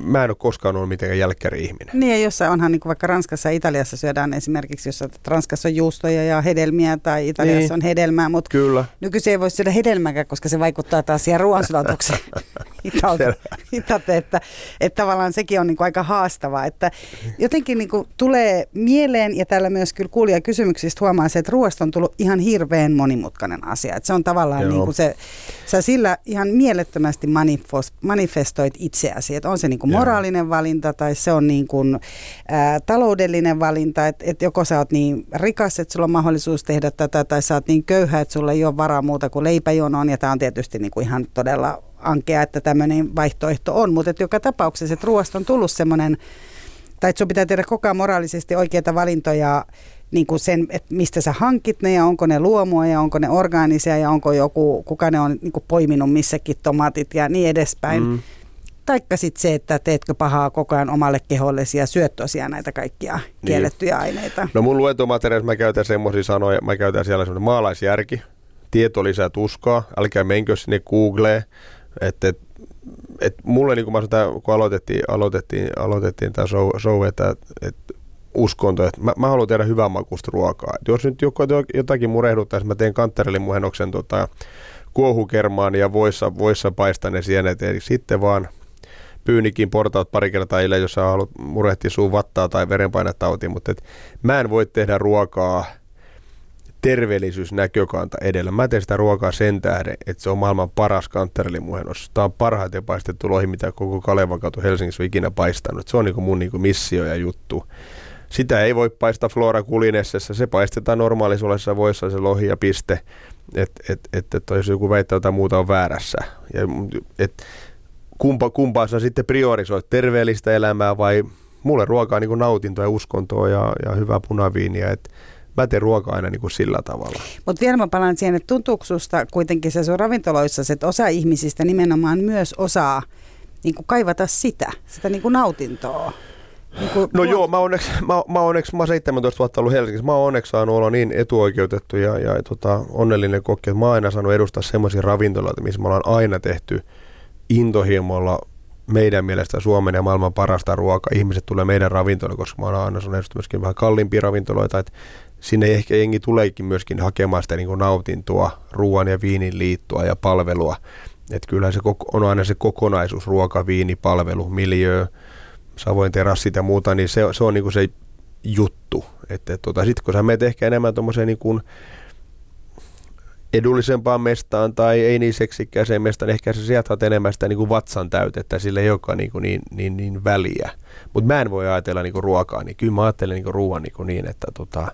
mä en ole koskaan ollut mitenkään jälkkäri-ihminen. Niin ja jossain onhan niinku vaikka Ranskassa ja Italiassa syödään esimerkiksi, jos Ranskassa on juustoja ja hedelmiä tai Italiassa niin on hedelmää, mutta kyllä nykyisin ei voi syödä hedelmääkään, koska se vaikuttaa taas siihen ruoansulatukseen. Itate, että, että tavallaan sekin on niinku aika haastavaa, että jotenkin niinku tulee mieleen ja täällä myös kyllä kuulijakysymyksistä huomaa se, että ruoasta on tullut ihan hirveän monimutkainen asia, että se on tavallaan niinku se, sä sillä ihan mielettömästi manifestoit itseäsi, että on se niinku moraalinen Joo. valinta tai se on niinku, ä, taloudellinen valinta, että et joko sä oot niin rikas, että sulla on mahdollisuus tehdä tätä tai sä oot niin köyhä, että sulla ei ole varaa muuta kuin leipäjonoon ja tää on tietysti niinku ihan todella ankea, että tämmöinen vaihtoehto on, mutta joka tapauksessa, että ruoasta on tullut semmoinen, tai että sun pitää tehdä koko ajan moraalisesti oikeita valintoja niin kuin sen, että mistä sä hankit ne ja onko ne luomua ja onko ne orgaanisia ja onko joku, kuka ne on niin kuin poiminut missäkin tomaatit ja niin edespäin. Mm. Taikka sitten se, että teetkö pahaa koko ajan omalle kehollesi ja syöt tosiaan näitä kaikkia kiellettyjä niin aineita. No mun luentomateriaalissa mä käytän semmoisia sanoja, mä käytän siellä semmoinen maalaisjärki, tieto lisää tuskaa, älkää menkö sinne Googleen. Että et, et mulle, niin kuin mä sanoin, kun aloitettiin, aloitettiin, aloitettiin tämä show, show että et uskonto, että mä, mä haluan tehdä hyvän makuista ruokaa. Et jos nyt joku, jotakin murehduttaisi, mä teen kanttarelimuhennoksen tota, kuohukermaan ja voissa, voissa paistan ne sienet, eli sitten vaan pyynikin portaat pari kertaa illeen, jos sä haluat murehtia suun vattaa tai verenpainetautia, mutta et, mä en voi tehdä ruokaa terveellisyysnäkökanta edellä. Mä teen sitä ruokaa sen tähden, että se on maailman paras kanttarelimuhennos. Tämä on parhaiten paistettu lohi, mitä koko Kalevan katu Helsingissä on ikinä paistanut. Se on niinku mun niinku missio ja juttu. Sitä ei voi paistaa Flora Kulinessessa. Se paistetaan normaalisuudessa voissa se lohi ja piste. Että et, et, et, jos joku väittää jotain muuta on väärässä. Ja, et, kumpa, kumpaa sä sitten priorisoit? Terveellistä elämää vai mulle ruokaa niinku nautintoa ja uskontoa ja, ja hyvää punaviiniä. Et, mä teen ruokaa aina niin kuin sillä tavalla. Mutta vielä mä palaan siihen, että tuntuuko susta kuitenkin se sun ravintoloissa, että osa ihmisistä nimenomaan myös osaa niin kuin kaivata sitä, sitä niin kuin nautintoa. Niin kuin no ruo- joo, mä onneksi, mä, mä onneksi, mä oon seitsemäntoista vuotta ollut Helsingissä, mä oon onneksi saanut olla niin etuoikeutettu ja, ja tota, onnellinen kokki, että mä oon aina saanut edustaa semmoisia ravintoloita, missä me ollaan aina tehty intohimolla meidän mielestä Suomen ja maailman parasta ruokaa. Ihmiset tulee meidän ravintoloille, koska mä oon aina saanut edustaa myöskin vähän kalliimpia ravintoloita, että sinne ehkä jengi tuleekin myöskin hakemaan sitä niin kuin nautintoa, ruoan ja viinin liittoa ja palvelua. Että kyllähän se on aina se kokonaisuus, ruoka, viini, palvelu, miljöö, Savoin terassit ja muuta, niin se, se on niin kuin se juttu. Että tota, sitten kun sä menet ehkä enemmän tuommoiseen niin kuin edullisempaan mestaan tai ei niin seksikkääseen mestaan, niin ehkä sä sieltä enemmän sitä niin kuin vatsan täytettä, sillä ei olekaan niin, niin, niin, niin väliä. Mutta mä en voi ajatella niin kuin ruokaa, niin kyllä mä ajattelen niin kuin ruoan niin, kuin niin, että tota,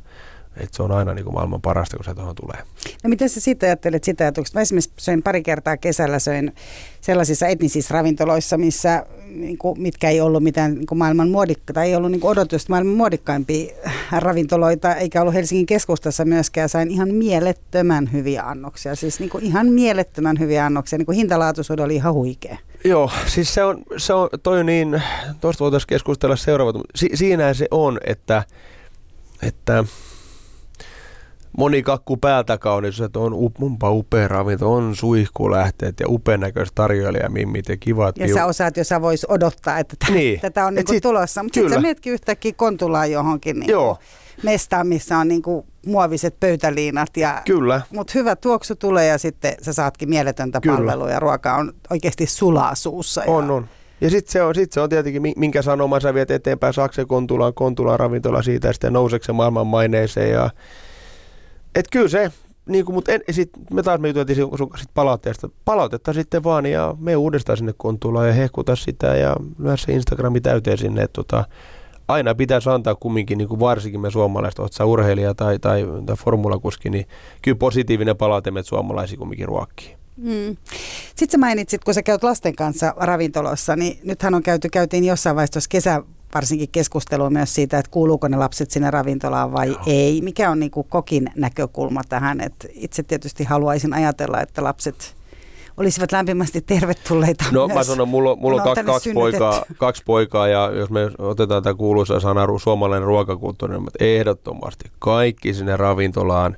että se on aina niin kuin maailman parasta, kun se tuohon tulee. No miten sä siitä ajattelet sitä ajatuksesta? Mä esimerkiksi söin pari kertaa kesällä söin sellaisissa etnisissä ravintoloissa, missä, niin kuin, mitkä ei ollut mitään niin kuin maailman muodikka, tai ei ollut niin odotusta maailman muodikkaimpia ravintoloita, eikä ollut Helsingin keskustassa myöskään. Sain ihan mielettömän hyviä annoksia, siis niin kuin ihan mielettömän hyviä annoksia. Niin kuin hintalaatuisuuden oli ihan huikea. Joo, siis se on, se on toi niin, tuosta voitaisiin keskustella seuraavat. Si- siinähän se on, että... että moni kakku päältä kaunis, että on munpa upea ravinto, on suihkulähteet ja upean näköiset tarjoilijamimmit ja kivat. Ja sä osaat, jos sä vois odottaa, että t- niin. tätä on niinku sit, tulossa. Mutta sitten sä mietitkin yhtäkkiä Kontulaan johonkin niinku mestaan, missä on niinku muoviset pöytäliinat. Ja, kyllä. Mutta hyvä tuoksu tulee ja sitten sä saatkin mieletöntä kyllä. palvelua ja ruoka on oikeasti sulaa suussa. On, ja on. Ja sitten se, sit se on tietenkin, minkä sanoman sä viet eteenpäin Saksen Kontulaan, Kontulaan ravintola siitä ja sitten nouseeko se maailman maineeseen ja et kyllä se niinku, mut en, sit me taas me juteltiin sun kanssa palautteesta. Palautetta sitten vaan ja me uudestaan sinne kun tullaan ja hehkuta sitä ja myös se Instagrami täyteen sinne, että tota, aina pitäisi antaa kumminkin, niin kuin varsinkin me suomalaiset, oot sä urheilija tai, tai, tai formulakuski, niin kyllä positiivinen palaute meitä suomalaisia kumminkin ruokkii. Mm. Sitten sä mainitsit, kun sä käyt lasten kanssa ravintolassa, niin nythän on käyty, käytiin jossain vaiheessa tuossa kesä varsinkin keskustelua myös siitä, että kuuluuko ne lapset sinne ravintolaan vai Joo. ei. Mikä on niin kuin kokin näkökulma tähän? Et itse tietysti haluaisin ajatella, että lapset olisivat lämpimästi tervetulleita. No myös. Mä sanon, mulla, mulla on kaksi, kaksi, poikaa, kaksi poikaa ja jos me otetaan tämä kuuluisa sana suomalainen ruokakulttuuri, niin ehdottomasti kaikki sinne ravintolaan,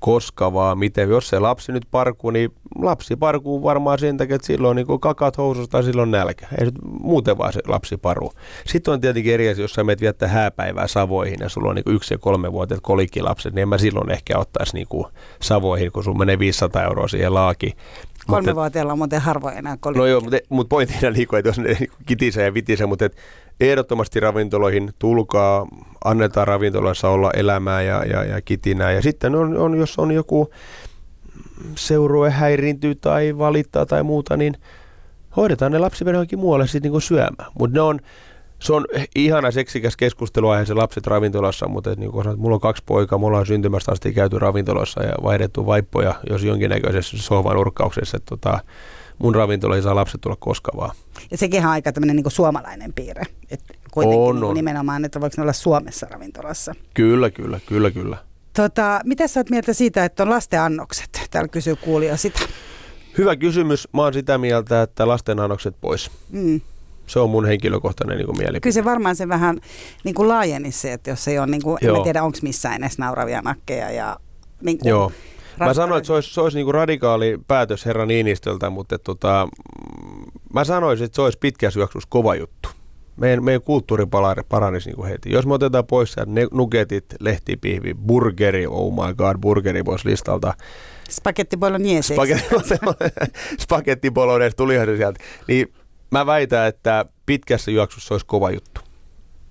koska vaan miten. Jos se lapsi nyt parkuu, niin lapsi parkuu varmaan sen takia, että silloin niin kakat housussa tai silloin nälkä. Ei nyt muuten vaan se lapsi paruu. Sitten on tietenkin eri asia, jos sä menet viettää hääpäivää Savoihin ja sulla on niin yksi- ja kolmevuotiaat kolikkilapset, niin en mä silloin ehkä ottaisi niin Savoihin, kun sun menee viisisataa euroa siihen laaki. Kolmevuotiailla on muuten harvoin enää kolikki. No joo, mutta, mutta pointtina liikkuu, että jos ne kitisee ja vitisee, mutta et ehdottomasti ravintoloihin tulkaa, annetaan ravintoloissa olla elämää ja, ja, ja kitinää. Ja sitten on, on, jos on joku seurue häiriintyy tai valittaa tai muuta, niin hoidetaan ne lapsiperhe johonkin muualle sitten niin syömään. Mutta se on ihana seksikäs keskusteluaihe se lapset ravintolassa, mutta et, niin kun sanot, mulla on kaksi poikaa, mulla on syntymästä asti käyty ravintolassa ja vaihdettu vaippoja, jos jonkinnäköisessä sohvanurkkauksessa, että tota, mun ravintola ei saa lapset tulla koskaan vaan. Ja sekin on aika tämmöinen niin suomalainen piirre, että kuitenkin on, on. Nimenomaan, että voiko ne olla Suomessa ravintolassa. Kyllä, kyllä, kyllä, kyllä. Tota, mitä sä oot mieltä siitä, että on lasten annokset? Täällä kysyy kuulija sitä. Hyvä kysymys. Mä oon sitä mieltä, että lasten annokset pois. Mm. Se on mun henkilökohtainen niin mielipide. Kyllä se varmaan se vähän niin kuin laajeni se, että jos ei ole, niin kuin, en mä tiedä onko missään edes nauravia nakkeja. Ja, niin kuin, Joo. Mä sanoin, että se olisi, se olisi niin kuin radikaali päätös herra Niinistöltä, mutta tota, mä sanoisin, että se olisi pitkässä juoksussa kova juttu. Meidän, meidän kulttuuri paranisi niin kuin heti. Jos me otetaan pois ne nuketit, lehtipihvi, burgeri, oh my god, burgeri pois listalta. Spagetti bolognese. Spagetti bolognese, tulihan se sieltä. Niin, mä väitän, että pitkässä juoksussa olisi kova juttu.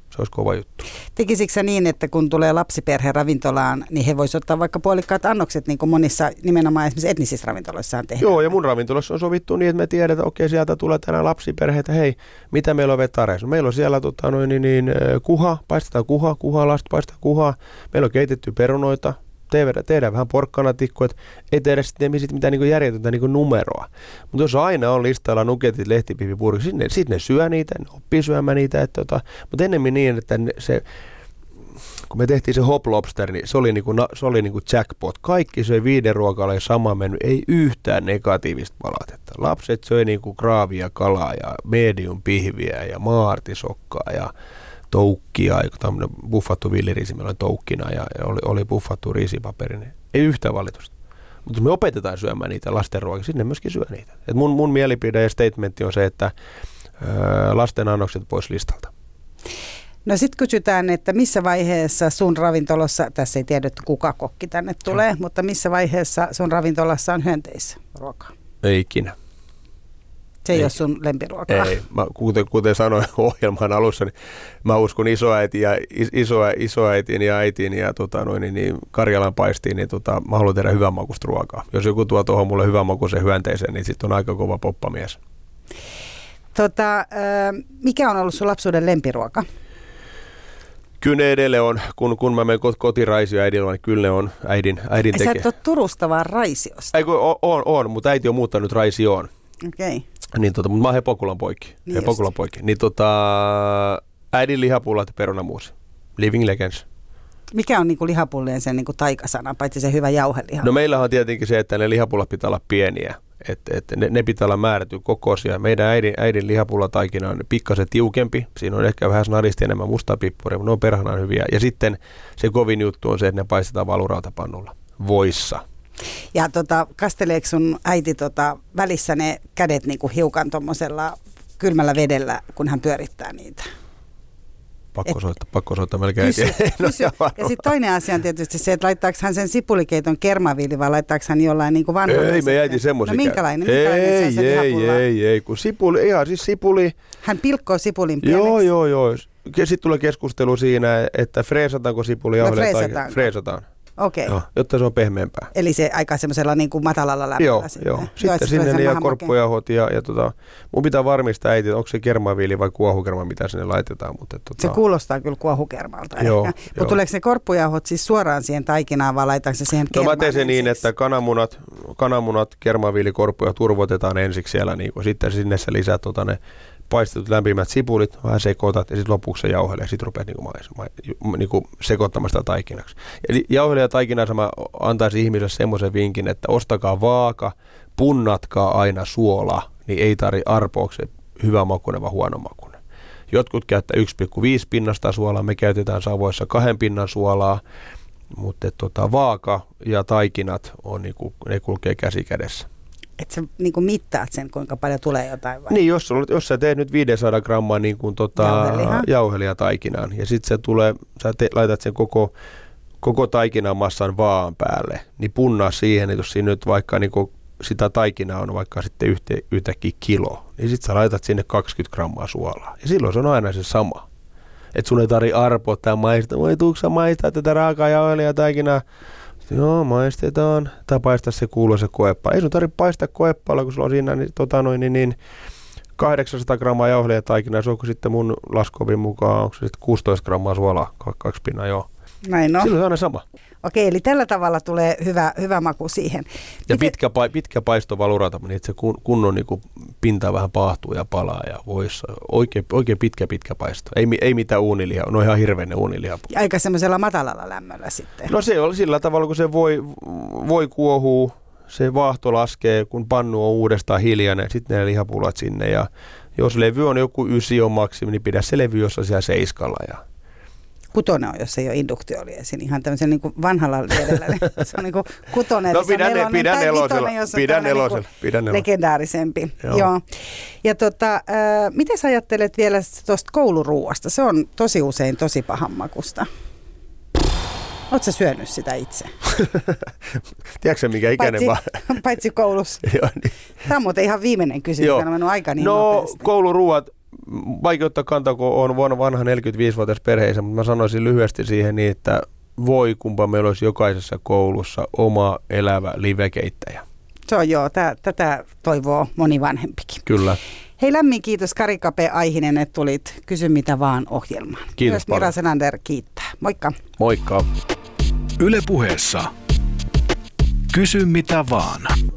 Se olisi kova juttu. Tekisikö sä niin, että kun tulee lapsiperhe ravintolaan, niin he voisivat ottaa vaikka puolikkaat annokset, niin kuin monissa nimenomaan esimerkiksi etnisissä ravintoloissaan tehdään? Joo, ja mun ravintolassa on sovittu niin, että me tiedetään, että okei, sieltä tulee tänään lapsiperheitä, hei, mitä meillä on vetareissa? No, meillä on siellä tota, noin, niin, niin, kuha, paistetaan kuha, kuha, lasta paistetaan kuhaa, meillä on keitetty perunoita, tehdään, tehdään vähän porkkanatikkoa, että ei tehdä sitten mitään niin järjetöntä niin numeroa. Mutta jos aina on listalla nuketit, lehtipihvi, burgeri, sitten sit ne syö niitä, ne oppii syömään niitä. Tota, mutta ennemmin niin, että se, kun me tehtiin se Hop Lobster, niin se oli, niin kuin, se oli niin kuin jackpot. Kaikki söi viiden ruokalle sama mennyt, ei yhtään negatiivista palautetta. Lapset söi niin kuin graavia kalaa ja medium pihviä ja maartisokkaa ja toukkia, tämmöinen buffattu villiriisi, meillä oli toukkina ja oli, oli buffattu riisipaperi, niin ei yhtään valitusta. Mutta me opetetaan syömään niitä lastenruokia, sinne myöskin syö niitä. Et mun, mun mielipide ja statementti on se, että ö, lasten annokset pois listalta. No sit kysytään, että missä vaiheessa sun ravintolassa, tässä ei tiedä, kuka kokki tänne tulee, no. mutta missä vaiheessa sun ravintolassa on hyönteisruokaa? Ei ikinä. Se ei, ei ole sun lempiruokaa. Ei. Mä, kuten, kuten sanoin ohjelman alussa, niin mä uskon isoäitiin ja, isoä, isoäitiin ja äitiin ja tota, noin, niin Karjalan paistiin, niin tota, mä haluan tehdä hyvän makuista ruokaa. Jos joku tuo tuohon mulle hyvän makuisen hyönteisen, niin sitten on aika kova poppamies. Tota, mikä on ollut sun lapsuuden lempiruoka? Kyllä ne edelleen on, kun, kun mä menen kotiraisio äidillä, niin kyllä ne on äidin, äidin tekee. Sä et ole Turusta vaan Raisiosta. Ei kun on, on, mutta äiti on muuttanut Raisioon. Okei. Okay. Niin tota, mutta mä oon Hepokulan poikki. Niin Hepokulan poikki. Niin tota, äidin lihapullat ja perunamuusi. Living Legends. Mikä on niinku lihapullien sen niinku taikasana, paitsi se hyvä jauheliha? No meillähän on tietenkin se, että ne lihapullat pitää olla pieniä. Et, et ne, ne pitää olla määrätyn kokoisia. Meidän äidin, äidin lihapullataikina on pikkasen tiukempi. Siinä on ehkä vähän snaristi enemmän mustaa pippuria, mutta ne on perhanaan hyviä. Ja sitten se kovin juttu on se, että ne paistetaan valurautapannulla. Voissa. Ja tota, kasteleeko sun äiti tota, välissä ne kädet niinku hiukan tuommoisella kylmällä vedellä, kun hän pyörittää niitä? Pakko soittaa, pakko soittaa melkein. Kysy, kysy. Ja sitten toinen asia on tietysti se, että laittaako hän sen sipulikeiton kermaviili vai laittaako hän jollain niinku vanhoilla? Ei, me äiti semmoisia. No minkälainen? minkälainen ei, se ei, ei, ei, ei, kun sipuli, ihan siis sipuli. Hän pilkkoo sipulin pieneksi. Joo, joo, joo. Sitten tulee keskustelu siinä, että freesataanko sipulia. No freesataan. Freesataan. Okei. Okay. No, jotta se on pehmeämpää. Eli se aika semmoisella niin kuin matalalla lämmöllä. Joo, sinne. Joo. Sitten joo, sinne ja korppujauhot ja, ja tota, mun pitää varmistaa äiti, onko se kermaviili vai kuohukerma, mitä sinne laitetaan. Mutta, tota... Se kuulostaa kyllä kuohukermalta. Mutta tuleeko ne korppujauhot siis suoraan siihen taikinaan vai laitaanko se siihen kermaan? No mä teen se niin, että kananmunat, kananmunat kermaviili, korppuja turvotetaan ensiksi siellä. Niin sitten sinne sä lisät tota, ne paistetut lämpimät sipulit, vähän sekoitat ja sitten lopuksi se jauhelee ja sitten rupeat niinku ma- niinku sekoittamaan sitä taikinaksi. Eli jauhelee ja taikinansa mä antaisin ihmiselle semmoisen vinkin, että ostakaa vaaka, punnatkaa aina suolaa, niin ei tarvi arpoaksi hyvä makuinen vai huono makuinen. Jotkut käyttää yksi pilkku viisi pinnasta suolaa, me käytetään Savoissa kahden pinnan suolaa, mutta tota, vaaka ja taikinat on niinku, ne kulkee käsi kädessä. Että sä niin kuin mittaat sen, kuinka paljon tulee jotain vai? Niin, jos, jos sä teet nyt viisisataa grammaa niin kuin tota, jauhelia taikinaan ja sitten se tulee, sä te, laitat sen koko, koko taikinan massan vaan päälle, niin punnaa siihen, että jos siinä nyt vaikka niin kuin sitä taikinaa on vaikka sitten yhtä, yhtäkkiä kilo, niin sitten sä laitat sinne kaksikymmentä grammaa suolaa ja silloin se on aina se sama. Että sun ei tarvitse arpoa tai maistaa, voi tuutko sä maistaa tätä raakaa jauhelia taikinaa? Joo, maistetaan. Tai paista se kuuluisa koepala. Ei sun tarvitse paistaa koepalaa, kun sulla on siinä niin, tota noin, niin, niin kahdeksansataa grammaa jauhelia taikinaa. Se onko sitten mun laskuopin mukaan, onko se sitten kuusitoista grammaa suolaa, kaksi pinnaa, joo. Näin on. Silloin se on aina sama. Okei, eli tällä tavalla tulee hyvä, hyvä maku siihen. Ja Miten... pitkä, pitkä paisto valurata, niin että se kun, kunnon niin kun pinta vähän paahtuu ja palaa ja voissa. Oikein, oikein pitkä, pitkä paisto. Ei, ei mitään uunilihaa, no ihan hirveän uunilihaa. Ja aika semmoisella matalalla lämmöllä sitten. No se on sillä tavalla, kun se voi, voi kuohuu, se vaahto laskee, kun pannu on uudestaan hiljainen, sitten ne lihapulat sinne. Ja jos levy on joku ysi on maksimi, niin pidä se levy jossain siellä seiskalla ja... Kutonen on, jos ei ole induktioliesi, ihan tämmöisen niin vanhalla liedellä. Se on niin kuin kutonen, no, pidän ne, pidän elosella, pidän elosella, pidän elosella. Legendaarisempi. Joo. Joo. Ja tota, äh, miten sä ajattelet vielä tuosta kouluruuasta? Se on tosi usein tosi pahanmakusta. Oletko sä syönyt sitä itse? Tiedätkö sä, mikä ikäinen mä oon? Paitsi koulussa. Tämä on muuten ihan viimeinen kysymys, kun on mennyt aika niin no, nopeasti. No, kouluruuat. Vaikea ottaa kantaa, kun on vuonna vanha neljäkymmentäviisivuotias perheessä, mutta mä sanoisin lyhyesti siihen niin, että voi kumpa meillä olisi jokaisessa koulussa oma elävä livekeittäjä. Se on joo, tää, tätä toivoo moni vanhempikin. Kyllä. Hei, lämmin kiitos Kari "Kape" Aihinen, että tulit Kysy mitä vaan -ohjelmaan. Kiitos Myös paljon. Mira Selander kiittää. Moikka. Moikka. Yle Puheessa. Kysy mitä vaan.